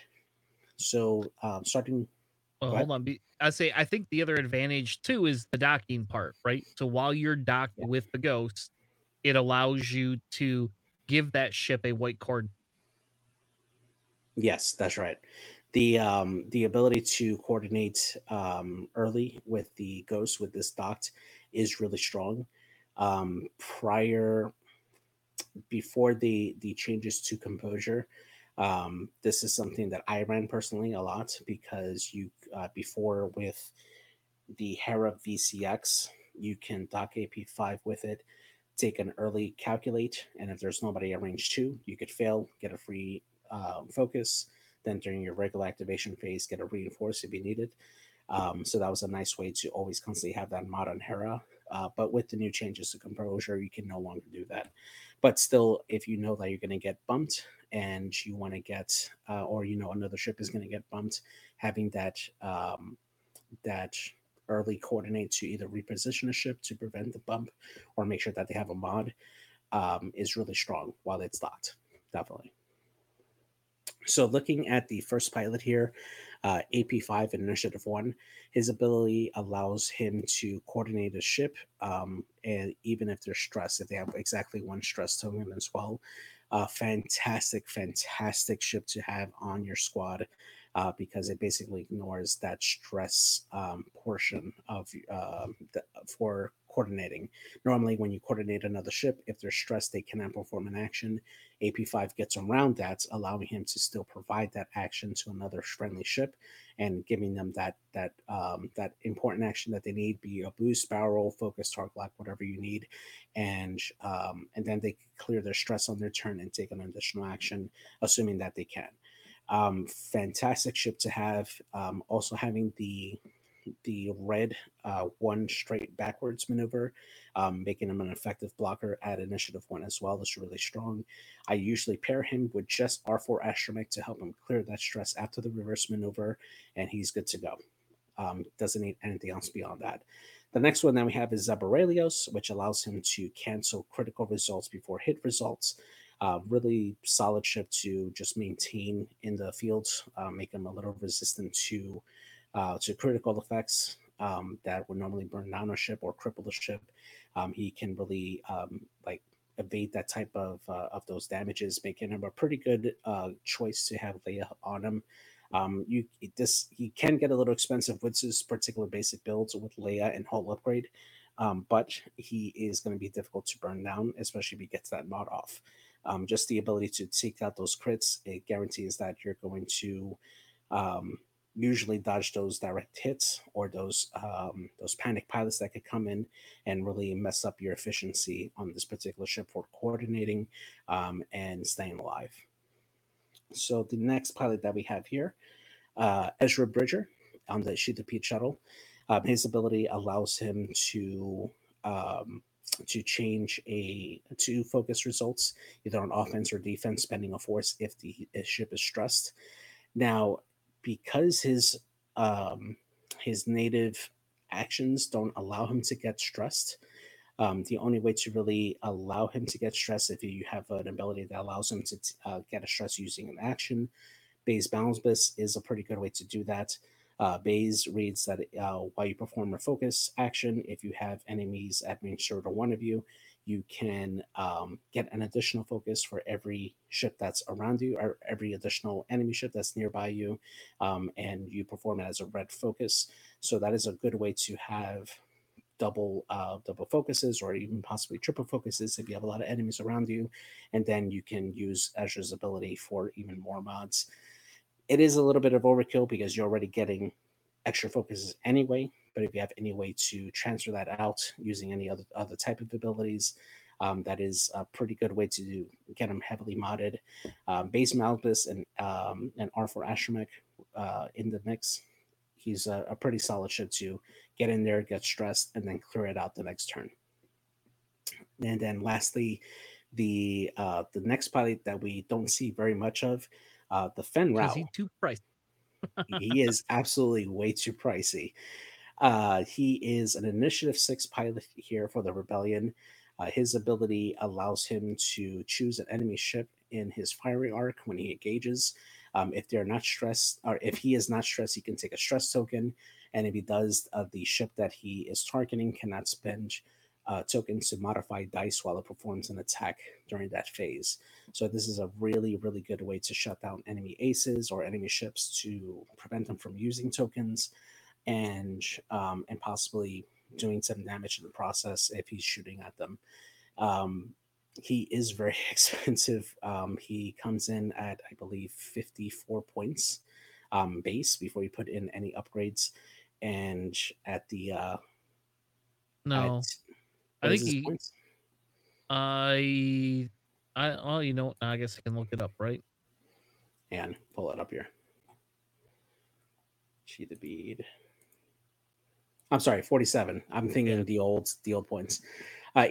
So starting... Well, hold on. I think the other advantage too is the docking part, right? So while you're docked with the Ghost, it allows you to give that ship a white cord. Yes, that's right. The ability to coordinate early with the Ghost with this docked is really strong. Before the changes to Composure, This is something that I ran personally a lot because you before with the Hera VCX, you can dock AP5 with it, take an early calculate, and if there's nobody at range 2, you could fail, get a free focus. Then during your regular activation phase, get a reinforce if you need it. So that was a nice way to always constantly have that mod on Hera. But with the new changes to Composure, you can no longer do that. But still, if you know that you're going to get bumped and you want to get, or you know another ship is going to get bumped, having that that early coordinate to either reposition a ship to prevent the bump or make sure that they have a mod is really strong while it's locked, definitely. So looking at the first pilot here, AP5 in Initiative 1, his ability allows him to coordinate a ship, and even if they're stressed, if they have exactly one stress token as well. Fantastic, fantastic ship to have on your squad because it basically ignores that stress portion of for coordinating. Normally, when you coordinate another ship, if they're stressed, they cannot perform an action. AP5 gets around that, allowing him to still provide that action to another friendly ship and giving them that important action that they need, be a boost, barrel roll, focus, target lock, whatever you need, and then they can clear their stress on their turn and take an additional action, assuming that they can. Fantastic ship to have. Also having the red one straight backwards maneuver, making him an effective blocker at Initiative 1 as well. That's really strong. I usually pair him with just R4 Ashramic to help him clear that stress after the reverse maneuver, and he's good to go. Doesn't need anything else beyond that. The next one that we have is Zabarelios, which allows him to cancel critical results before hit results. Really solid ship to just maintain in the field, make him a little resistant to critical effects that would normally burn down a ship or cripple the ship. He can really evade that type of those damages, making him a pretty good choice to have Leia on him. He can get a little expensive with his particular basic builds with Leia and hull upgrade, but he is going to be difficult to burn down, especially if he gets that mod off. Just the ability to take out those crits, it guarantees that you're going to usually dodge those direct hits or those panic pilots that could come in and really mess up your efficiency on this particular ship for coordinating and staying alive. So the next pilot that we have here, Ezra Bridger on the Sheet of Pete shuttle. His ability allows him to change to focus results, either on offense or defense, spending a force if the ship is stressed. Now, because his native actions don't allow him to get stressed, the only way to really allow him to get stressed if you have an ability that allows him to get a stress using an action. Bayes Balance Bliss is a pretty good way to do that. Bayes reads that while you perform a focus action, if you have enemies at range 0 to 1 of you, you can get an additional focus for every ship that's around you or every additional enemy ship that's nearby you, and you perform it as a red focus. So that is a good way to have double focuses or even possibly triple focuses if you have a lot of enemies around you, and then you can use Ezra's ability for even more mods. It is a little bit of overkill because you're already getting extra focuses anyway, but if you have any way to transfer that out using any other type of abilities, that is a pretty good way to get them heavily modded. Base Malbus and R4 Ashramic in the mix. He's a pretty solid ship to get in there, get stressed, and then clear it out the next turn. And then lastly, the next pilot that we don't see very much of, the Fen Rao. Is he too pricey? He is absolutely way too pricey. He is an Initiative 6 pilot here for the Rebellion. His ability allows him to choose an enemy ship in his firing arc when he engages. If they're not stressed, or if he is not stressed, he can take a stress token. And if he does, the ship that he is targeting cannot spend tokens to modify dice while it performs an attack during that phase. So this is a really, really good way to shut down enemy aces or enemy ships to prevent them from using tokens and possibly doing some damage in the process if he's shooting at them. He is very expensive. He comes in at, I believe, 54 points base before you put in any upgrades. And at the... I think he... Points? I guess I can look it up, right? And pull it up here. She the bead. I'm sorry, 47. I'm thinking the old points.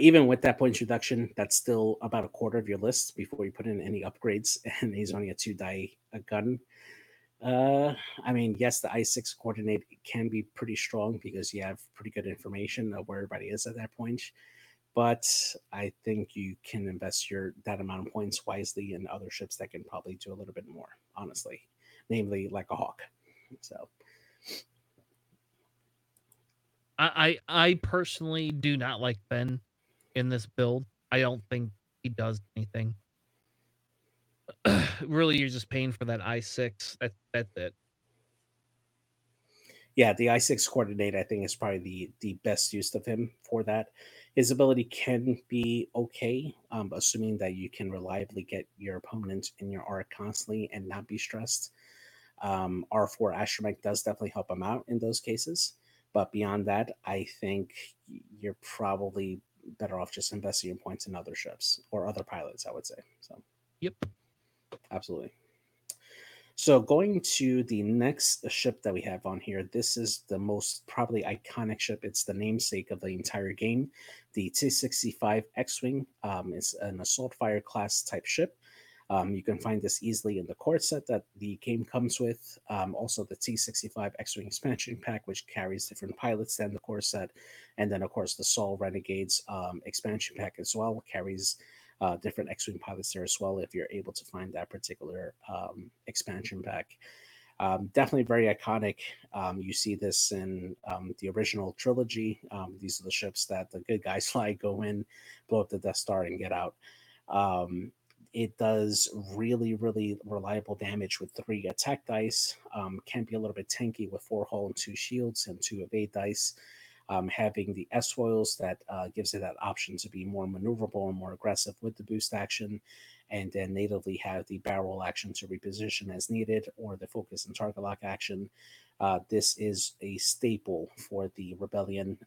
Even with that points reduction, that's still about a quarter of your list before you put in any upgrades. And he's only a 2-die gun. Yes, the I-6 coordinate can be pretty strong because you have pretty good information of where everybody is at that point. But I think you can invest that amount of points wisely in other ships that can probably do a little bit more, honestly. Namely, like a Hawk. So... I personally do not like Ben in this build. I don't think he does anything. Really, you're just paying for that I-6. That's it. Yeah, the I-6 coordinate, I think, is probably the best use of him for that. His ability can be okay, assuming that you can reliably get your opponent in your arc constantly and not be stressed. R4 Ashramic does definitely help him out in those cases. But beyond that, I think you're probably better off just investing your points in other ships or other pilots, I would say. So, yep. Absolutely. So going to the next ship that we have on here, this is the most probably iconic ship. It's the namesake of the entire game. The T-65 X-Wing is an assault fire class type ship. You can find this easily in the core set that the game comes with. Also, the T-65 X-Wing expansion pack, which carries different pilots than the core set. And then, of course, the Sol Renegades expansion pack as well carries different X-Wing pilots there as well, if you're able to find that particular expansion pack. Definitely very iconic. You see this in the original trilogy. These are the ships that the good guys fly, go in, blow up the Death Star, and get out. It does really, really reliable damage with 3 attack dice. Can be a little bit tanky with 4 hull and 2 shields and 2 evade dice. Having the S-foils that gives it that option to be more maneuverable and more aggressive with the boost action. And then natively have the barrel action to reposition as needed or the focus and target lock action. This is a staple for the Rebellion.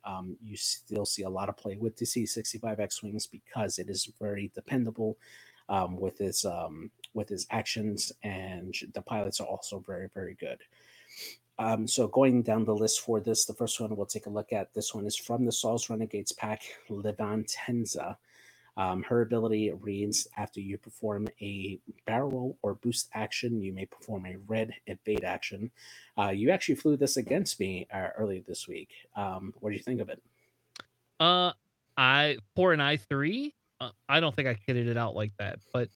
You still see a lot of play with the C-65 X-Wings because it is very dependable. With his actions, and the pilots are also very, very good. So going down the list for this, the first one we'll take a look at. This one is from the Sol's Renegades pack, Levan Tenza. Her ability reads, after you perform a barrel or boost action, you may perform a red evade action. You actually flew this against me earlier this week. What do you think of it? For an I3... I don't think I kitted it out like that, but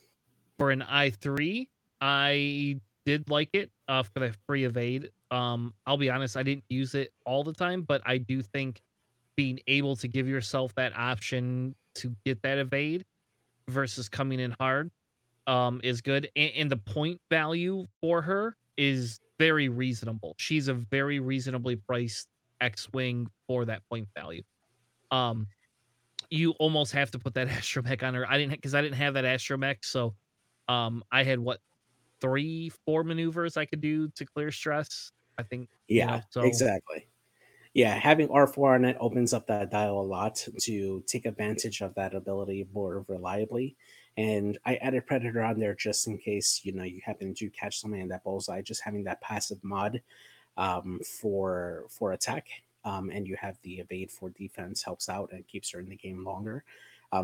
for an I3, I did like it for the free evade. I'll be honest, I didn't use it all the time, but I do think being able to give yourself that option to get that evade versus coming in hard is good. And the point value for her is very reasonable. She's a very reasonably priced X-Wing for that point value. You almost have to put that astromech on her. I didn't have that astromech. So I had 3-4 maneuvers I could do to clear stress, I think. Yeah, exactly. Yeah. Having R4 on it opens up that dial a lot to take advantage of that ability more reliably. And I added Predator on there just in case, you happen to catch something in that bullseye, just having that passive mod for attack. And you have the evade for defense helps out and keeps her in the game longer.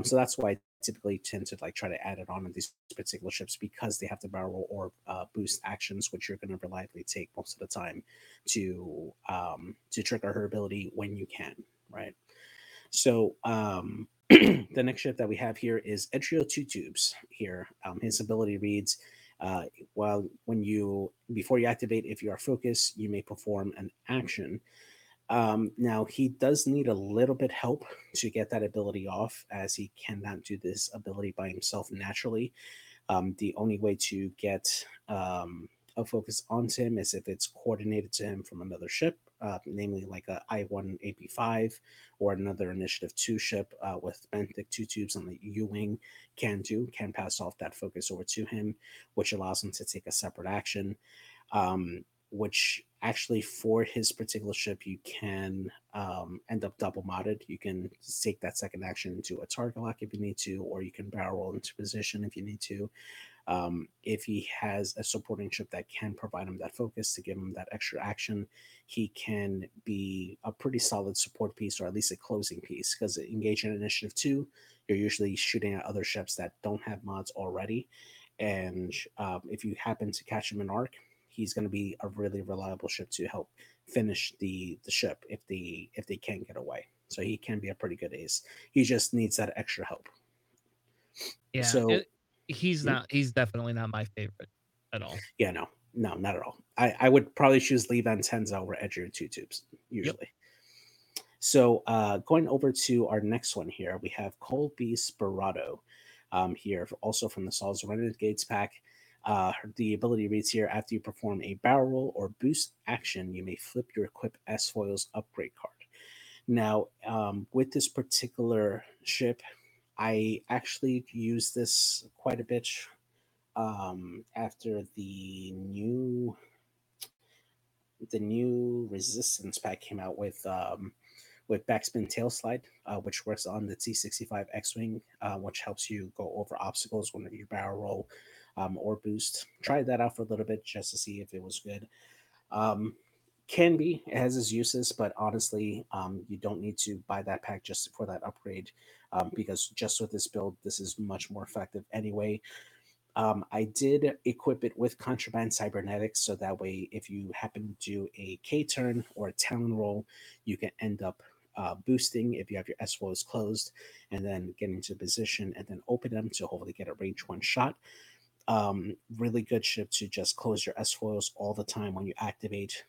So that's why I typically tend to try to add it on in these particular ships because they have to barrel or boost actions, which you're going to reliably take most of the time to trigger her ability when you can, right? So the next ship that we have here is Etrio Two Tubes here. His ability reads... before you activate, if you are focused, you may perform an action. Now, he does need a little bit help to get that ability off, as he cannot do this ability by himself naturally. The only way to get a focus onto him is if it's coordinated to him from another ship namely like a I-1 AP5 or another Initiative 2 ship with Benthic 2 tubes on the U-Wing can pass off that focus over to him, which allows him to take a separate action, which actually for his particular ship, you can end up double modded. You can take that second action into a target lock if you need to, or you can barrel roll into position if you need to. If he has a supporting ship that can provide him that focus to give him that extra action, he can be a pretty solid support piece, or at least a closing piece, because engaging in Initiative 2, you're usually shooting at other ships that don't have mods already. And if you happen to catch him in Arc, he's going to be a really reliable ship to help finish the ship if they can't get away. So he can be a pretty good ace. He just needs that extra help. Yeah. So he's definitely not my favorite at all. Yeah, no, not at all. I would probably choose Lee Van Tenzel over Edger 2 tubes usually. Yep. So going over to our next one here, we have Colby Sperado here, also from the Saul's Renegades pack. The ability reads here, after you perform a barrel roll or boost action, you may flip your Equip S-Foils upgrade card. Now, with this particular ship, I actually used this quite a bit after the new Resistance pack came out with Backspin Tailslide, which works on the T-65 X-Wing, which helps you go over obstacles whenever you barrel roll or boost. Tried that out for a little bit just to see if it was good. It has its uses, but honestly, you don't need to buy that pack just for that upgrade, because just with this build, this is much more effective anyway. I did equip it with Contraband Cybernetics, so that way if you happen to do a K-turn or a Talon roll, you can end up boosting if you have your S-foils closed, and then get into position and then open them to hopefully get a range one shot. Really good ship to just close your S-foils all the time when you activate.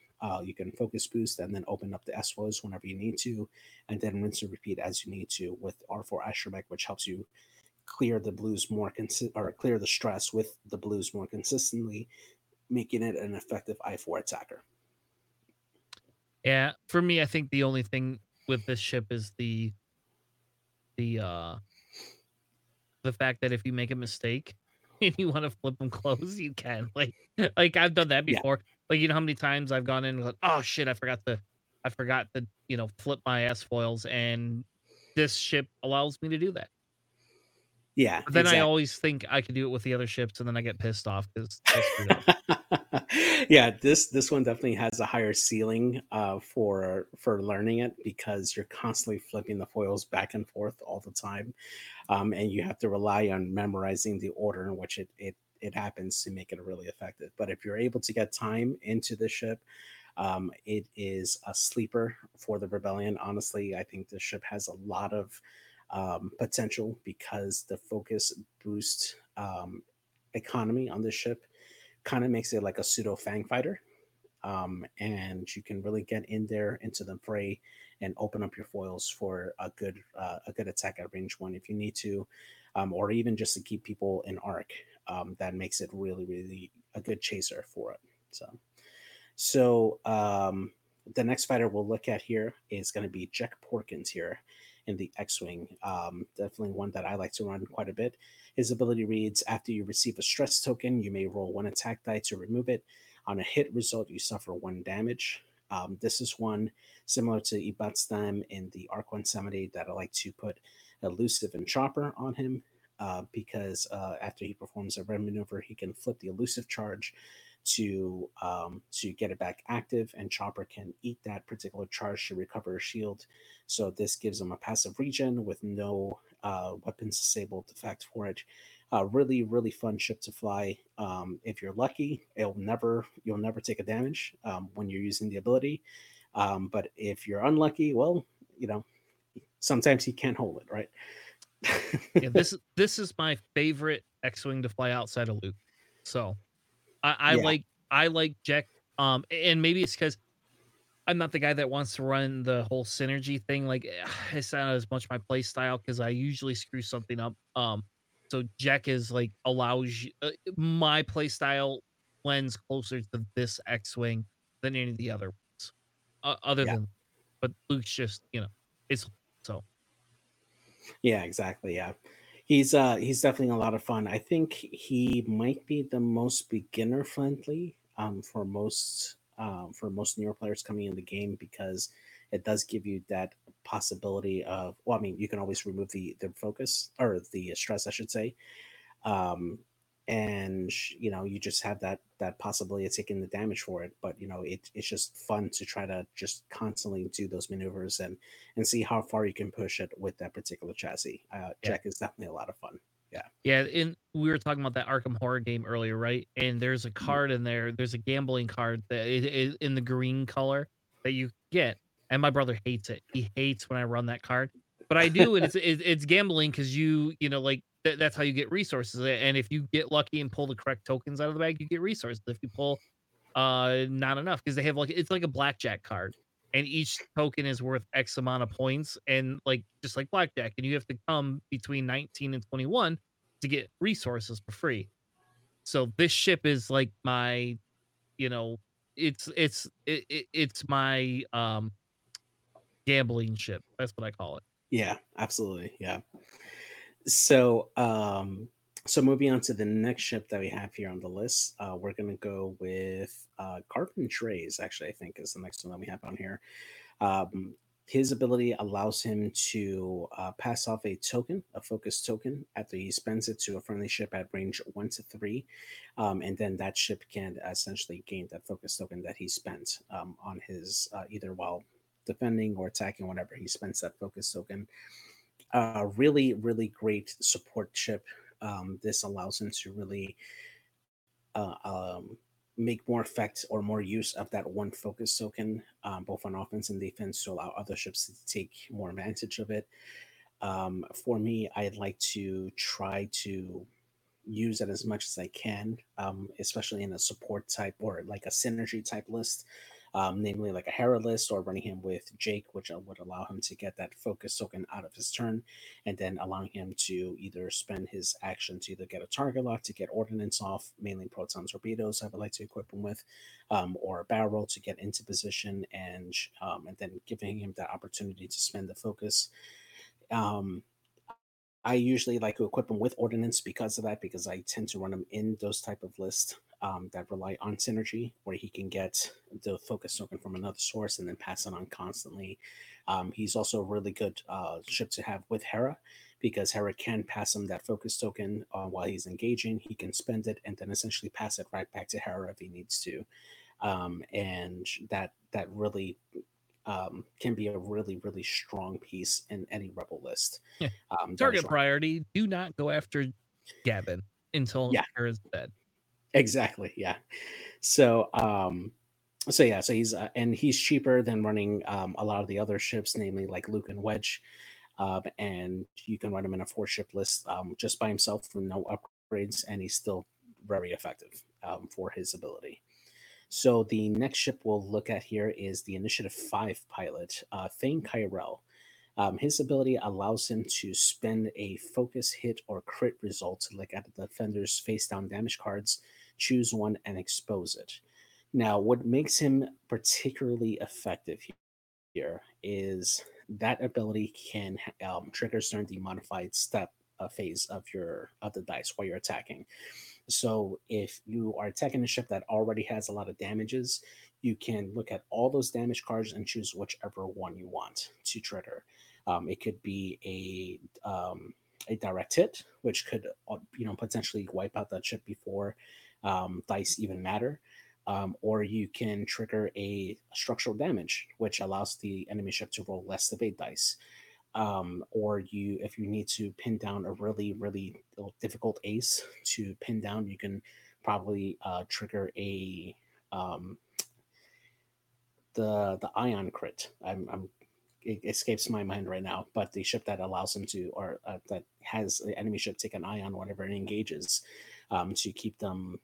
You can focus boost and then open up the S-foils whenever you need to, and then rinse and repeat as you need to with R4 Ashramic, which helps you clear the blues clear the stress with the blues more consistently, making it an effective I-4 attacker. Yeah, for me, I think the only thing with this ship is the fact that if you make a mistake, if you want to flip them close, you can. Like I've done that before. Yeah. Like, you know how many times I've gone in and gone, oh shit, I forgot to flip my S-foils, and this ship allows me to do that. Yeah. But then exactly. I always think I can do it with the other ships, and then I get pissed off because I screwed up. Yeah, this one definitely has a higher ceiling for learning it, because you're constantly flipping the foils back and forth all the time, and you have to rely on memorizing the order in which it happens to make it really effective. But if you're able to get time into the ship, it is a sleeper for the Rebellion. Honestly, I think this ship has a lot of potential, because the focus boost economy on this ship kind of makes it like a pseudo Fang Fighter, and you can really get in there into the fray and open up your foils for a good attack at range one if you need to, or even just to keep people in Arc. That makes it really, really a good chaser for it. So the next fighter we'll look at here is going to be Jack Porkins here in the X-Wing. Definitely one that I like to run quite a bit. His ability reads, after you receive a stress token, you may roll one attack die to remove it. On a hit result, you suffer 1 damage. This is one similar to Ibatstam in the Arc 170 that I like to put Elusive and Chopper on him, because after he performs a red maneuver, he can flip the Elusive charge to get it back active, and Chopper can eat that particular charge to recover a shield. So this gives him a passive regen with no weapons disabled effect for it. Really, really fun ship to fly. If you're lucky, you'll never take a damage when you're using the ability. But if you're unlucky, well, sometimes he can't hold it, right? Yeah, this is my favorite X-Wing to fly outside of Luke. So I like Jack, and maybe it's because I'm not the guy that wants to run the whole synergy thing. Like, it's not as much my play style, because I usually screw something up. So Jack is like allows you, my play style lends closer to this X-Wing than any of the other ones. other than, but Luke's just, you know, it's so. Yeah, exactly. Yeah. He's definitely a lot of fun. I think he might be the most beginner friendly for most newer players coming in the game, because it does give you that possibility of, well, I mean, you can always remove the focus or the stress, I should say. And you know, you just have that possibility of taking the damage for it. But you know, it's just fun to try to just constantly do those maneuvers and see how far you can push it with that particular chassis. Jack is definitely a lot of fun. Yeah. And we were talking about that Arkham Horror game earlier, right? And there's a card in there. There's a gambling card that is in the green color that you get. And my brother hates it. He hates when I run that card, but I do. And it's gambling because you know, like, that's how you get resources. And if you get lucky and pull the correct tokens out of the bag, you get resources. If you pull not enough, because they have like, it's like a blackjack card, and each token is worth X amount of points, and like just like blackjack, and you have to come between 19 and 21 to get resources for free. So this ship is like my, you know, it's my gambling ship. That's what I call it. Yeah, absolutely. Yeah. So moving on to the next ship that we have here on the list, we're going to go with Carpentries, actually, I think is the next one that we have on here. His ability allows him to pass off a token, a focus token, after he spends it to a friendly ship at range 1 to 3. And then that ship can essentially gain that focus token that he spent on his either while defending or attacking, whenever he spends that focus token. Really, really great support chip. This allows him to really make more effect or more use of that one focus token, both on offense and defense, to allow other ships to take more advantage of it. For me, I'd like to try to use it as much as I can, especially in a support type or like a synergy type list. Namely like a Hera list, or running him with Jake, which would allow him to get that focus token out of his turn, and then allowing him to either spend his action to either get a target lock, to get ordnance off, mainly proton torpedoes I would like to equip him with, or a barrel roll to get into position, and then giving him that opportunity to spend the focus. I usually like to equip him with ordnance because of that, because I tend to run him in those type of lists that rely on synergy, where he can get the focus token from another source and then pass it on constantly. He's also a really good ship to have with Hera, because Hera can pass him that focus token while he's engaging. He can spend it and then essentially pass it right back to Hera if he needs to. And that really can be a really, really strong piece in any rebel list. Yeah. Target priority, do not go after Gavin until Hera's dead. Exactly. Yeah. So he's and he's cheaper than running a lot of the other ships, namely like Luke and Wedge, and you can run him in a 4-ship list just by himself with no upgrades, and he's still very effective for his ability. So the next ship we'll look at here is the Initiative 5 pilot, Thane Kyrell. His ability allows him to spend a focus, hit, or crit result to look at the defender's face-down damage cards, choose one, and expose it. Now, what makes him particularly effective here is that ability can trigger during the modified step phase of the dice while you're attacking. So if you are attacking a ship that already has a lot of damages, you can look at all those damage cards and choose whichever one you want to trigger. It could be a direct hit, which could, you know, potentially wipe out that ship before dice even matter. Or you can trigger a structural damage, which allows the enemy ship to roll less evade dice. If you need to pin down a really, really difficult ace to pin down, you can probably trigger a the ion crit. It escapes my mind right now, but the ship that allows him to, or that has the enemy ship take an ion whenever it engages, to keep them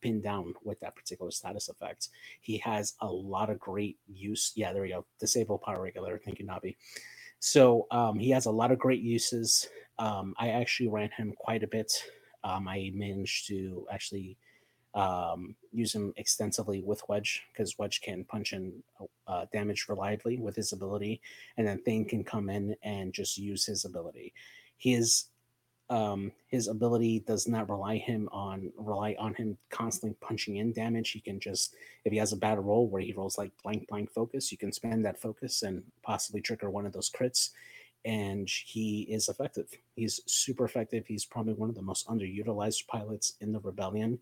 pinned down with that particular status effect. He has a lot of great use. Yeah, there we go. Disable power regulator. Thank you, Nabi. So he has a lot of great uses. I actually ran him quite a bit. I managed to actually Use him extensively with Wedge, because Wedge can punch in damage reliably with his ability, and then Thane can come in and just use his ability. His ability does not rely on him constantly punching in damage. He can just, if he has a bad roll where he rolls like blank focus, you can spend that focus and possibly trigger one of those crits, and he is effective. He's super effective. He's probably one of the most underutilized pilots in the Rebellion,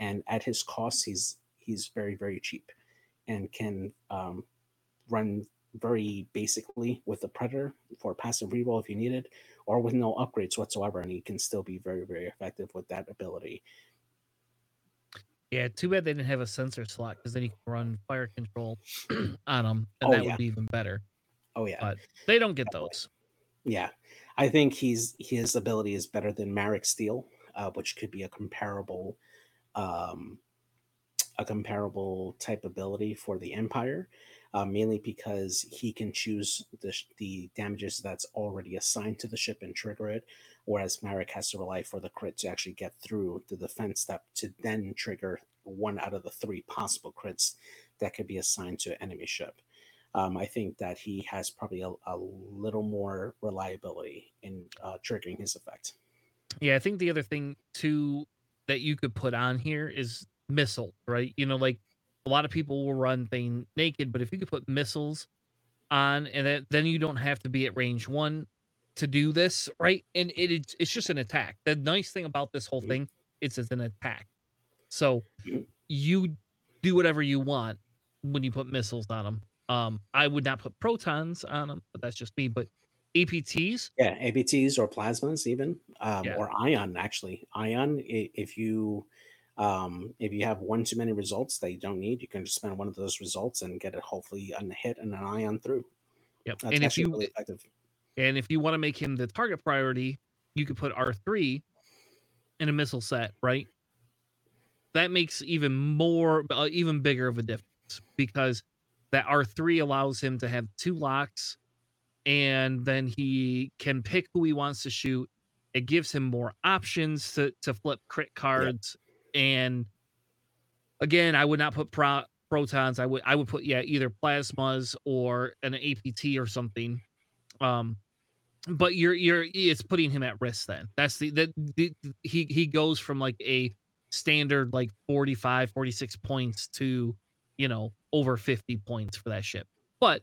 and at his cost, he's very, very cheap, and can run very basically with the Predator for passive reroll if you need it, or with no upgrades whatsoever, and he can still be very, very effective with that ability. Yeah, too bad they didn't have a sensor slot, because then you can run fire control on them, and would be even better. Oh, yeah. But they don't get those. Yeah. I think his ability is better than Marek Steel, which could be a comparable type ability for the Empire, mainly because he can choose the damages that's already assigned to the ship and trigger it, whereas Marek has to rely for the crit to actually get through the defense step to then trigger one out of the three possible crits that could be assigned to an enemy ship. I think that he has probably a little more reliability in triggering his effect. Yeah, I think the other thing, too, that you could put on here is missile, right? You know, like, a lot of people will run Thane naked, but if you could put missiles on, and then you don't have to be at range one to do this, right? And it's just an attack. The nice thing about this whole thing, it's an attack. So you do whatever you want when you put missiles on them. I would not put protons on them, but that's just me. But APTs? Yeah, APTs or plasmas even, or ion, actually. Ion, if you have one too many results that you don't need, you can just spend one of those results and get it hopefully on a hit and an ion through. Yep. That's really effective. And if you want to make him the target priority, you could put R3 in a missile set, right? That makes even more, even bigger of a difference, because that R3 allows him to have two locks, and then he can pick who he wants to shoot. It gives him more options to flip crit cards. Yep. And again, I would not put protons. I would put either plasmas or an APT or something. But it's putting him at risk then. That's he goes from like a standard like 45, 46 points to, you know, over 50 points for that ship. But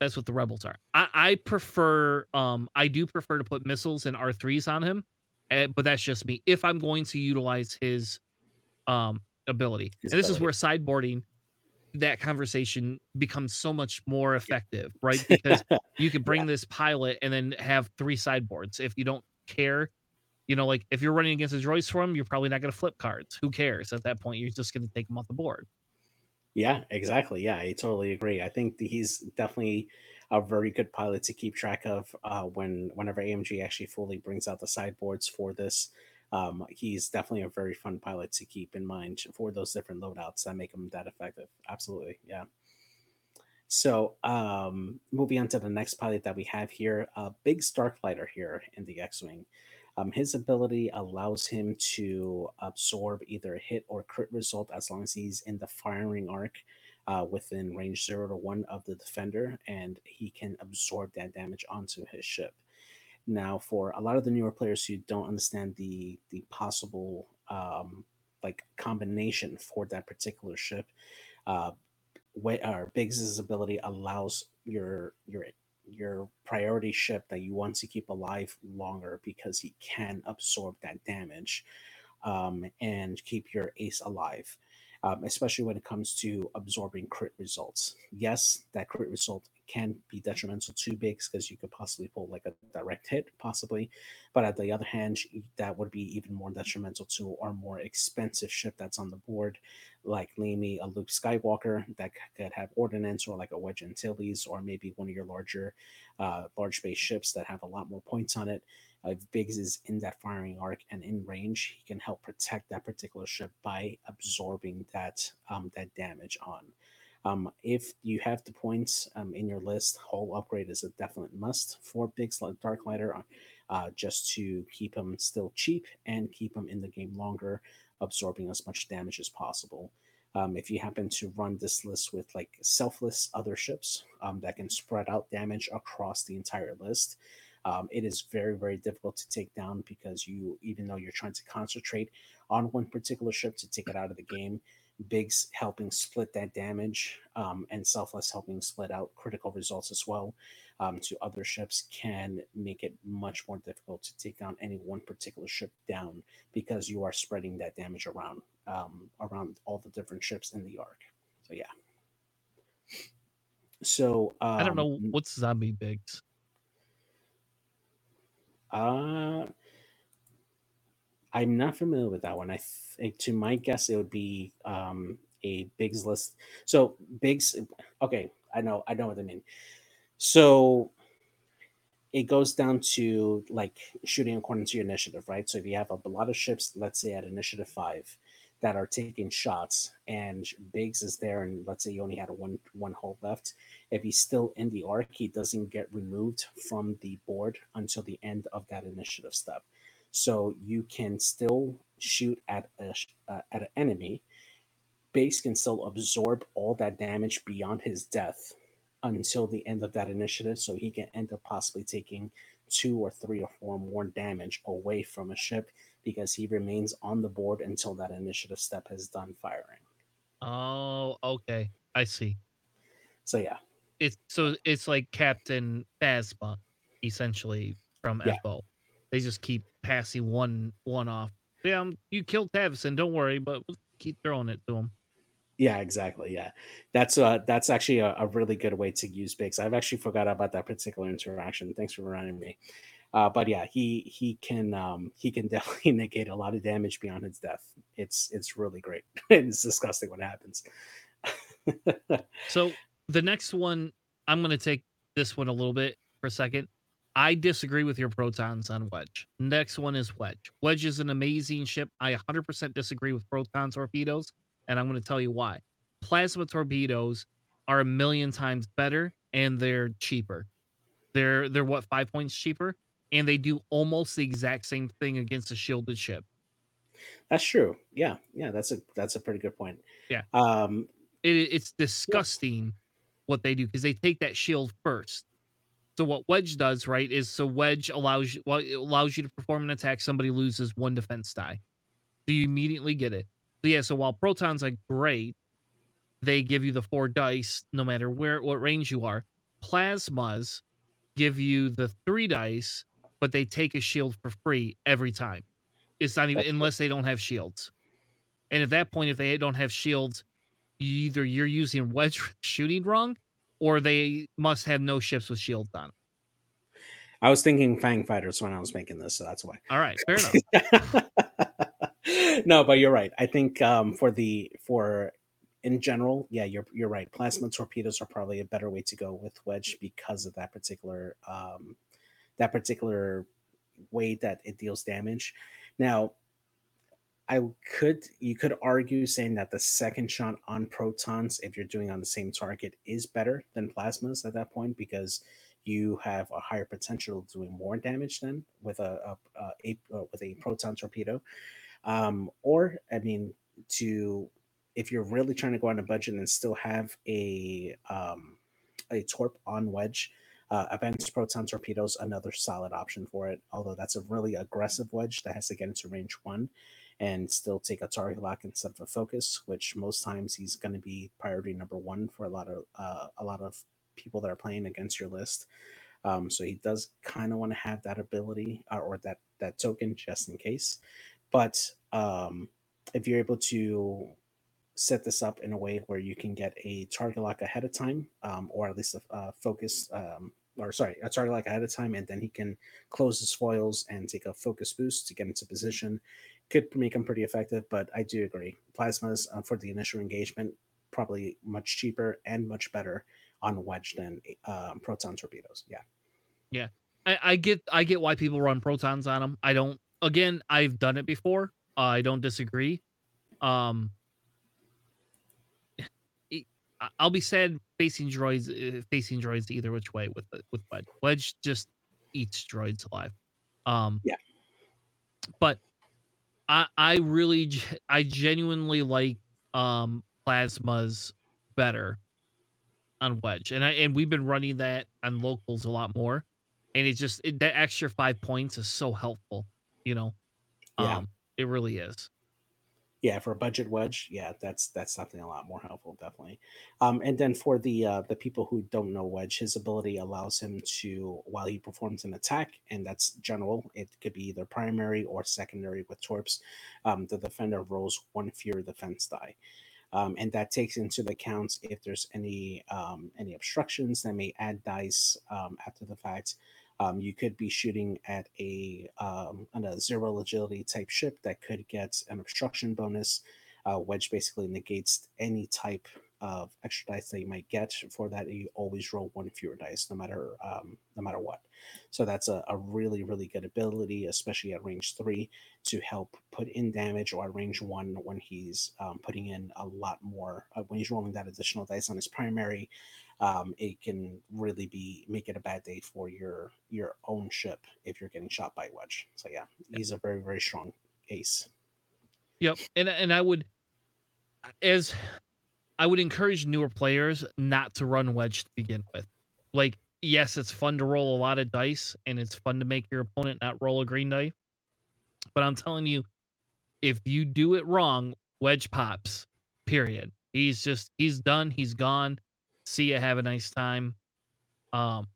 that's what the Rebels are. I do prefer to put missiles and R3s on him, but that's just me, if I'm going to utilize his ability. This is where sideboarding, that conversation becomes so much more effective, right? Because you can bring this pilot and then have three sideboards. If you don't care, you know, like if you're running against a droid swarm, you're probably not going to flip cards. Who cares? At that point, you're just going to take them off the board. Yeah, exactly. Yeah, I totally agree. I think he's definitely a very good pilot to keep track of whenever AMG actually fully brings out the sideboards for this. He's definitely a very fun pilot to keep in mind for those different loadouts that make him that effective. Absolutely, yeah. So moving on to the next pilot that we have here, Big Starklighter here in the X-Wing. His ability allows him to absorb either a hit or crit result as long as he's in the firing arc within range 0 to 1 of the defender, and he can absorb that damage onto his ship. Now, for a lot of the newer players who don't understand the possible combination for that particular ship, Biggs' ability allows your priority ship that you want to keep alive longer, because he can absorb that damage and keep your ace alive, especially when it comes to absorbing crit results. Yes, that crit result can be detrimental to Biggs, because you could possibly pull like a direct hit, possibly. But on the other hand, that would be even more detrimental to our more expensive ship that's on the board, like maybe a Luke Skywalker that could have ordnance, or like a Wedge Antilles, or maybe one of your larger, large base ships that have a lot more points on it. If Biggs is in that firing arc and in range, he can help protect that particular ship by absorbing that damage on. If you have the points in your list, hull upgrade is a definite must for Big Darklighter, just to keep him still cheap and keep him in the game longer absorbing as much damage as possible. If you happen to run this list with like selfless other ships that can spread out damage across the entire list, it is very, very difficult to take down, because you, even though you're trying to concentrate on one particular ship to take it out of the game, Biggs helping split that damage and selfless helping split out critical results as well to other ships can make it much more difficult to take down any one particular ship down, because you are spreading that damage around around all the different ships in the arc. So yeah. So I don't know what's zombie Biggs. I'm not familiar with that one. I think, to my guess, it would be a Biggs list. So Biggs, okay, I know what I mean. So it goes down to like shooting according to your initiative, right? So if you have a lot of ships, let's say at initiative 5, that are taking shots, and Biggs is there, and let's say you only had a one hull left. If he's still in the arc, he doesn't get removed from the board until the end of that initiative step. So you can still shoot at an enemy. Biggs can still absorb all that damage beyond his death until the end of that initiative, so he can end up possibly taking 2 or 3 or 4 more damage away from a ship, because he remains on the board until that initiative step has done firing. Oh, okay. I see. So, yeah. It's like Captain Phasma, essentially, from FO. They just keep passing one off. Yeah, you killed Tavison, don't worry, but we'll keep throwing it to him. Yeah, exactly. Yeah, that's actually a really good way to use Biggs. I've actually forgot about that particular interaction. Thanks for reminding me. But yeah, he can definitely negate a lot of damage beyond his death. It's really great. It's disgusting what happens. So the next one, I'm going to take this one a little bit for a second. I disagree with your protons on Wedge. Next one is Wedge. Wedge is an amazing ship. I 100% disagree with proton torpedoes, and I'm going to tell you why. Plasma torpedoes are 1,000,000 times better, and they're cheaper. They're what, 5 points cheaper? And they do almost the exact same thing against a shielded ship. That's true. Yeah, that's a pretty good point. Yeah, it's disgusting what they do, because they take that shield first. So what Wedge does, right, is so Wedge allows you to perform an attack. Somebody loses 1 defense die. So you immediately get it. So yeah, so while protons are great, they give you the 4 dice no matter what range you are. Plasmas give you the 3 dice, but they take a shield for free every time. It's not even unless they don't have shields. And at that point, if they don't have shields, you're using Wedge shooting wrong, or they must have no ships with shields on them. I was thinking Fang Fighters when I was making this, so that's why. All right, fair enough. No, but you're right. I think in general, yeah, you're right. Plasma torpedoes are probably a better way to go with Wedge because of that particular way that it deals damage. Now, you could argue saying that the second shot on protons, if you're doing on the same target, is better than plasmas at that point, because you have a higher potential of doing more damage than with a proton torpedo. Or I mean, if you're really trying to go on a budget and still have a torp on Wedge, advanced proton torpedoes, another solid option for it. Although that's a really aggressive Wedge that has to get into range 1 and still take a target lock instead of a focus, which most times he's going to be priority number 1 for a lot of people that are playing against your list. So he does kind of want to have that ability or that token just in case. But if you're able to set this up in a way where you can get a target lock ahead of time, or at least a focus, a target lock ahead of time, and then he can close his foils and take a focus boost to get into position. Could make him pretty effective, but I do agree. Plasmas for the initial engagement, probably much cheaper and much better on Wedge than proton torpedoes. Yeah. Yeah. I get why people run protons on them. I don't, again, I've done it before. I don't disagree. I'll be sad facing droids either which way with Wedge. Wedge just eats droids alive. Yeah. But I genuinely like plasmas better on Wedge, and we've been running that on locals a lot more, and it just that extra 5 points is so helpful, you know. Yeah. It really is. Yeah, for a budget Wedge, yeah, that's something a lot more helpful, definitely. And then for the people who don't know Wedge, his ability allows him to, while he performs an attack, and that's general, it could be either primary or secondary with Torps, the defender rolls one fewer defense die. And that takes into account if there's any obstructions that may add dice after the fact. You could be shooting at a zero agility type ship that could get an obstruction bonus. Wedge basically negates any type of extra dice that you might get for that. You always roll one fewer dice, no matter what. So that's a really, really good ability, especially at range 3, to help put in damage, or at range 1 when he's putting in a lot more, when he's rolling that additional dice on his primary. It can really make it a bad day for your own ship if you're getting shot by Wedge. So yeah, he's a very, very strong ace. Yep, and I would encourage newer players not to run Wedge to begin with. Like, yes, it's fun to roll a lot of dice, and it's fun to make your opponent not roll a green die. But I'm telling you, if you do it wrong, Wedge pops, period. He's done. He's gone. See you. Have a nice time. And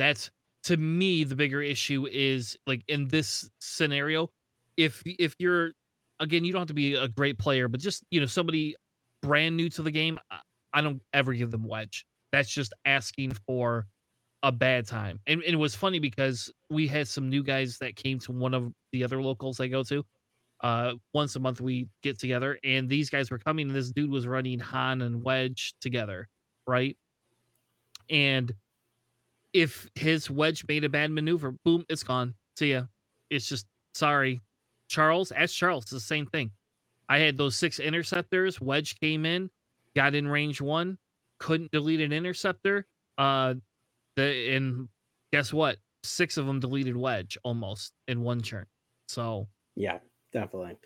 that's, to me, the bigger issue is, like, in this scenario, if you're, again, you don't have to be a great player, but just, you know, somebody brand new to the game, I don't ever give them Wedge. That's just asking for a bad time. And it was funny because we had some new guys that came to one of the other locals I go to. Once a month we get together, and these guys were coming, and this dude was running Han and Wedge together, right? And if his Wedge made a bad maneuver, boom, it's gone. See ya. It's just, sorry. Charles, ask Charles, it's the same thing. I had those 6 interceptors. Wedge came in, got in range 1, couldn't delete an interceptor. And guess what? 6 of them deleted Wedge almost in one turn. So yeah, definitely.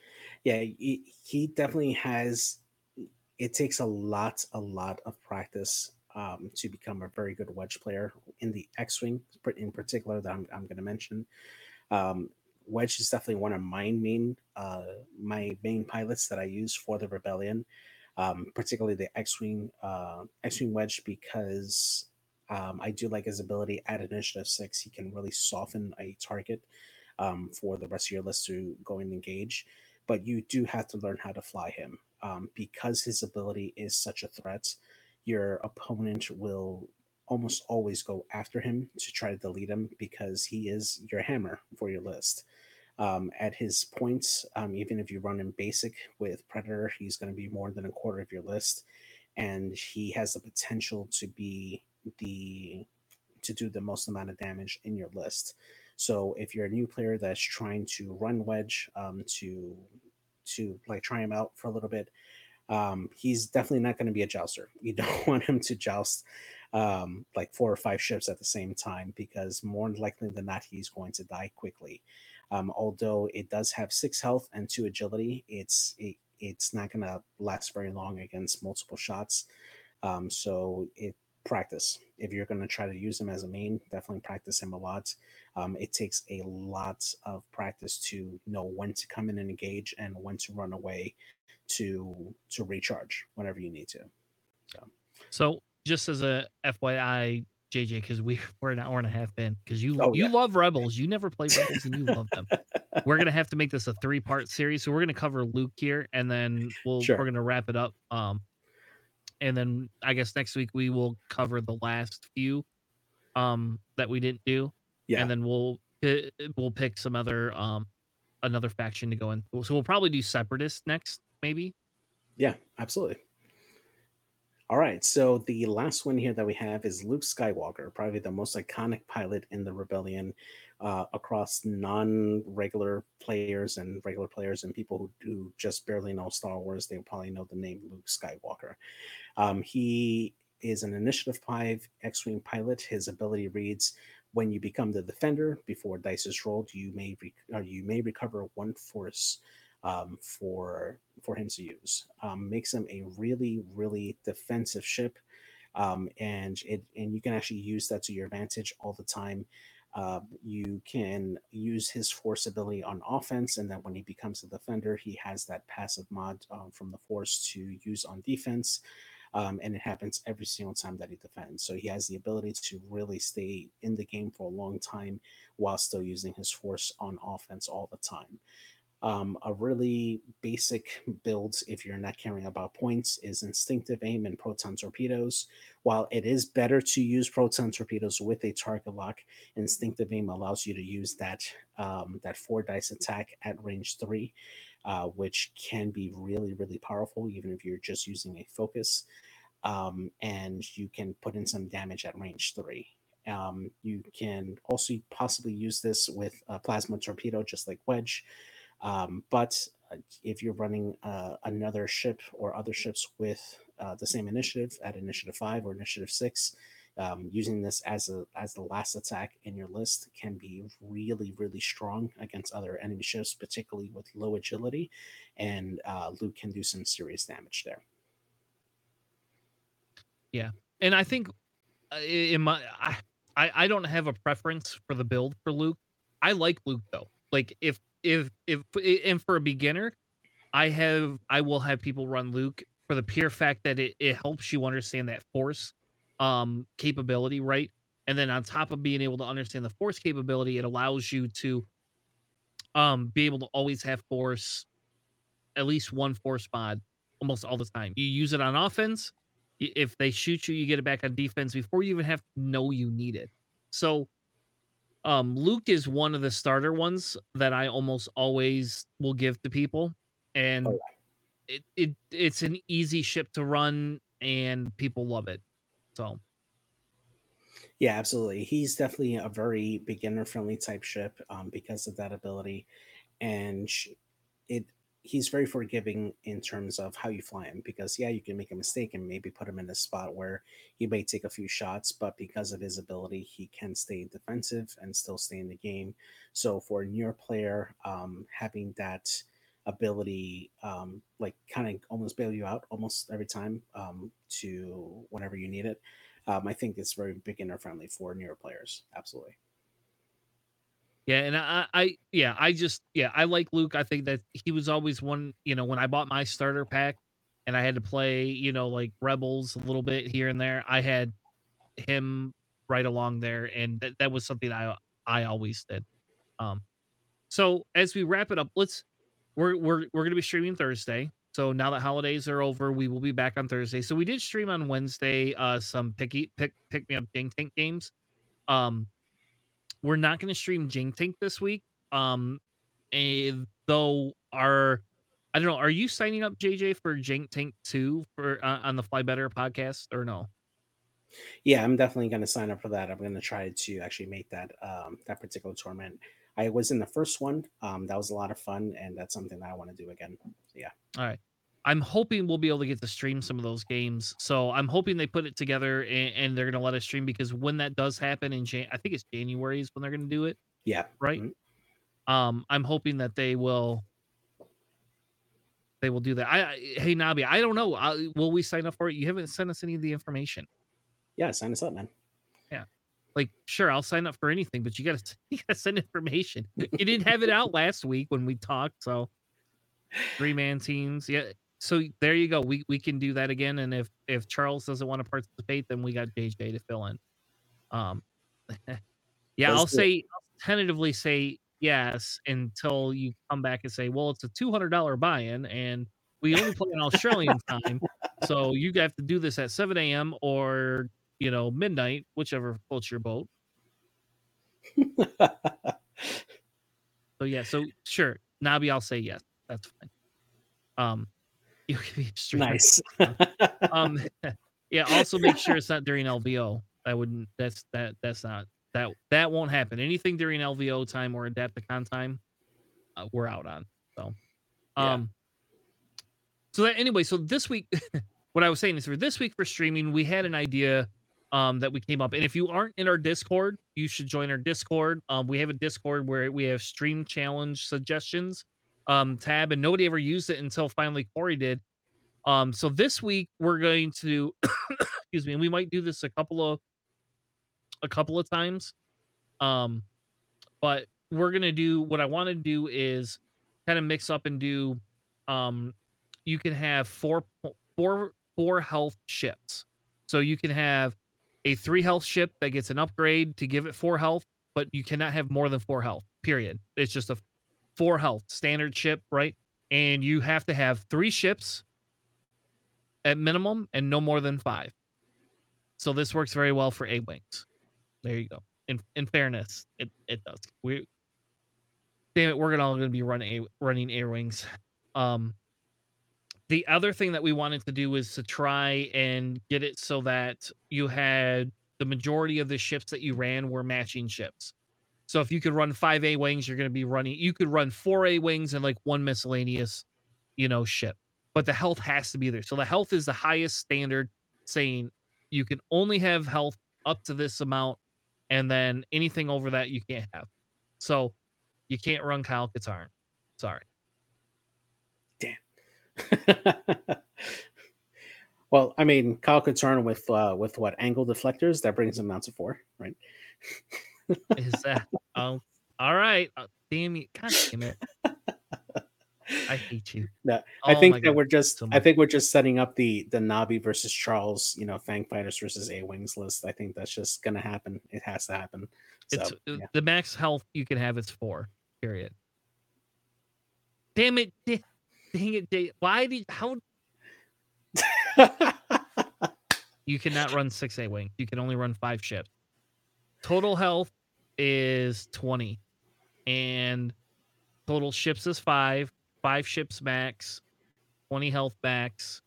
Yeah, he definitely has. It takes a lot of practice to become a very good Wedge player in the X-Wing, in particular, that I'm going to mention. Wedge is definitely one of my main pilots that I use for the Rebellion, particularly the X-Wing Wedge, because I do like his ability at Initiative 6. He can really soften a target for the rest of your list to go and engage. But you do have to learn how to fly him because his ability is such a threat. Your opponent will almost always go after him to try to delete him because he is your hammer for your list. At his points, even if you run him basic with Predator, he's going to be more than a quarter of your list, and he has the potential to be to do the most amount of damage in your list. So if you're a new player that's trying to run Wedge to like try him out for a little bit, he's definitely not going to be a jouster. You don't want him to joust like 4 or 5 ships at the same time, because more likely than not, he's going to die quickly. Although it does have 6 health and 2 agility, it's not going to last very long against multiple shots. Practice. If you're going to try to use him as a main, definitely practice him a lot. It takes a lot of practice to know when to come in and engage and when to run away to recharge whenever you need to. So just as a FYI, JJ, because we're an hour and a half in, because you love Rebels. You never play Rebels and you love them. We're going to have to make this a 3-part series. So we're going to cover Luke here, and then we're going to wrap it up. And then I guess next week we will cover the last few that we didn't do. Yeah. And then we'll pick some other another faction to go in. So we'll probably do Separatists next, maybe. Yeah, absolutely. All right, so the last one here that we have is Luke Skywalker, probably the most iconic pilot in the Rebellion across non-regular players and regular players, and people who do just barely know Star Wars, they probably know the name Luke Skywalker. He is an Initiative 5 X-Wing pilot. His ability reads, When you become the defender, before dice is rolled, you may recover one force for him to use. Makes him a really, really defensive ship, and you can actually use that to your advantage all the time. You can use his force ability on offense, and then when he becomes a defender, he has that passive mod from the force to use on defense. And it happens every single time that he defends. So he has the ability to really stay in the game for a long time while still using his force on offense all the time. A really basic build, if you're not caring about points, is Instinctive Aim and Proton Torpedoes. While it is better to use Proton Torpedoes with a target lock, Instinctive Aim allows you to use that four dice attack at range 3, which can be really, really powerful, even if you're just using a focus. And you can put in some damage at range 3. You can also possibly use this with a Plasma Torpedo, just like Wedge. But if you're running another ship or other ships with the same initiative at initiative 5 or initiative 6, using this as the last attack in your list can be really, really strong against other enemy ships, particularly with low agility, and Luke can do some serious damage there. Yeah, and I think I don't have a preference for the build for Luke. I like Luke though. Like if and for a beginner, I will have people run Luke for the pure fact that it helps you understand that force capability, right? And then on top of being able to understand the force capability, it allows you to be able to always have force, at least one force mod almost all the time. You use it on offense. If they shoot you, you get it back on defense before you even have to know you need it. So Luke is one of the starter ones that I almost always will give to people, and it's an easy ship to run, and people love it. So, yeah, absolutely, he's definitely a very beginner-friendly type ship because of that ability, and he's very forgiving in terms of how you fly him, because you can make a mistake and maybe put him in a spot where he may take a few shots, but because of his ability, he can stay defensive and still stay in the game. So for a newer player, having that ability, like kind of almost bail you out almost every time to whenever you need it, I think it's very beginner friendly for newer players. Absolutely. Yeah, and I like Luke. I think that he was always one, when I bought my starter pack and I had to play, like Rebels a little bit here and there, I had him right along there, and that was something I always did. So as we wrap it up, we're going to be streaming Thursday. So now that holidays are over, we will be back on Thursday. So we did stream on Wednesday some pick me up Ding Tank games. We're not going to stream Jing Tank this week. I don't know. Are you signing up, JJ, for Jing Tank 2 for on the Fly Better podcast or no? Yeah, I'm definitely going to sign up for that. I'm going to try to actually make that that particular tournament. I was in the first one. That was a lot of fun, and that's something that I want to do again. So, yeah. All right. I'm hoping we'll be able to get to stream some of those games. So I'm hoping they put it together and they're going to let us stream, because when that does happen in I think it's January is when they're going to do it. Yeah. Right. Mm-hmm. I'm hoping that they will do that. Hey Nabi, I don't know. Will we sign up for it? You haven't sent us any of the information. Yeah. Sign us up, man. Yeah. Like, sure. I'll sign up for anything, but you gotta send information. You didn't have it out last week when we talked. So 3-man teams. Yeah. So there you go. We can do that again. And if Charles doesn't want to participate, then we got JJ to fill in. Yeah, I'll tentatively say yes until you come back and say, well, it's a $200 buy-in and we only play in Australian time. So you have to do this at 7 a.m. or, midnight, whichever floats your boat. So, yeah. So sure. Nabi, I'll say yes. That's fine. You can be streamer. Nice. Yeah. Also, make sure it's not during LVO. That won't happen. Anything during LVO time or Adapticon time, we're out on. So, So this week, what I was saying is for this week for streaming, we had an idea that we came up. And if you aren't in our Discord, you should join our Discord. We have a Discord where we have stream challenge suggestions tab, and nobody ever used it until finally Corey did. So this week we're going to, excuse me, and we might do this a couple of times. But we're going to do, what I want to do is kind of mix up and do, you can have four health shifts. So you can have a 3 health ship that gets an upgrade to give it 4 health, but you cannot have more than 4 health, period. It's just a 4 health standard ship, right? And you have to have 3 ships at minimum and no more than 5. So this works very well for A-Wings. There you go. In fairness, it does. We're all going to be running A-Wings. The other thing that we wanted to do is to try and get it so that you had the majority of the ships that you ran were matching ships. So if you could run 5 A-Wings, you're going to be running, you could run 4 A-Wings and like 1 miscellaneous, ship, but the health has to be there. So the health is the highest standard, saying you can only have health up to this amount. And then anything over that you can't have. So you can't run Kyle Katarn. Sorry. Well, I mean, Kyle Katarn with what, angle deflectors, that brings him down to 4, right? Is that? Oh, all right. Oh, damn you! God damn it! I hate you. No, I think that God. I think we're just setting up the Nabi versus Charles, Fang Fighters versus A-Wings list. I think that's just gonna happen. It has to happen. The max health you can have is 4. Period. Damn it! Dang it, Jay. How? You cannot run 6 A-Wing. You can only run 5 ships. Total health is 20. And total ships is 5. 5 ships max. 20 health max.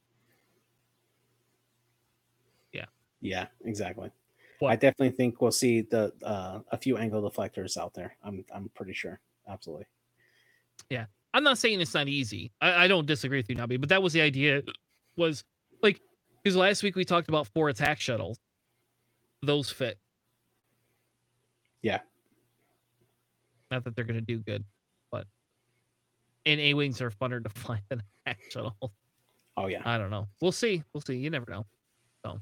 Yeah. Yeah, exactly. What? I definitely think we'll see a few angle deflectors out there. I'm pretty sure. Absolutely. Yeah. I'm not saying it's not easy. I don't disagree with you, Nabi, but that was the idea. Was like, because last week we talked about 4 attack shuttles. Those fit. Yeah. Not that they're going to do good, but. And A-Wings are funner to fly than attack shuttle. Oh, yeah. I don't know. We'll see. You never know. So.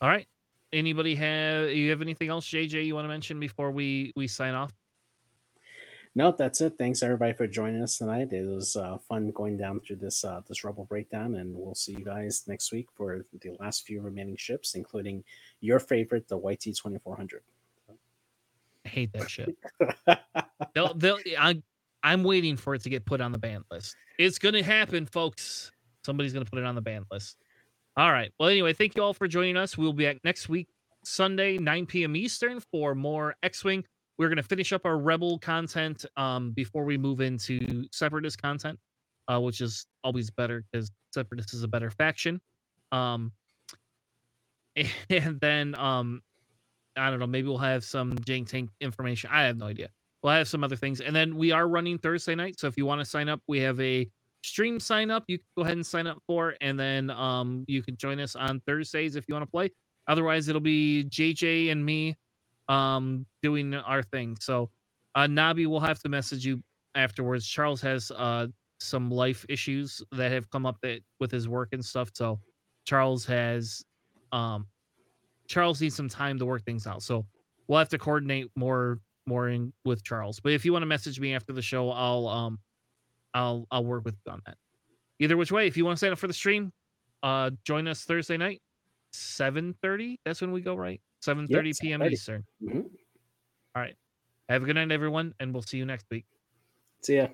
All right. Anybody you have anything else, JJ, you want to mention before we sign off? No, that's it. Thanks everybody for joining us tonight. It was fun going down through this Rebel breakdown, and we'll see you guys next week for the last few remaining ships, including your favorite, the YT-2400. I hate that ship. I'm waiting for it to get put on the ban list. It's going to happen, folks. Somebody's going to put it on the ban list. All right. Well, anyway, thank you all for joining us. We'll be back next week, Sunday, 9 p.m. Eastern, for more X-Wing. We're going to finish up our Rebel content before we move into Separatist content, which is always better because Separatist is a better faction. And then, I don't know, maybe we'll have some Jank Tank information. I have no idea. We'll have some other things. And then we are running Thursday night. So if you want to sign up, we have a stream sign up. You can go ahead and sign up for, and then you can join us on Thursdays if you want to play. Otherwise, it'll be JJ and me doing our thing. So Nabi, will have to message you afterwards. Charles has some life issues that have come up with his work and stuff, so Charles needs some time to work things out, so we'll have to coordinate more in with Charles. But if you want to message me after the show, I'll work with you on that. Either which way, if you want to sign up for the stream, join us Thursday night, 7:30. That's when we go, right? 7:30 p.m. Eastern. Mm-hmm. All right. Have a good night, everyone, and we'll see you next week. See ya.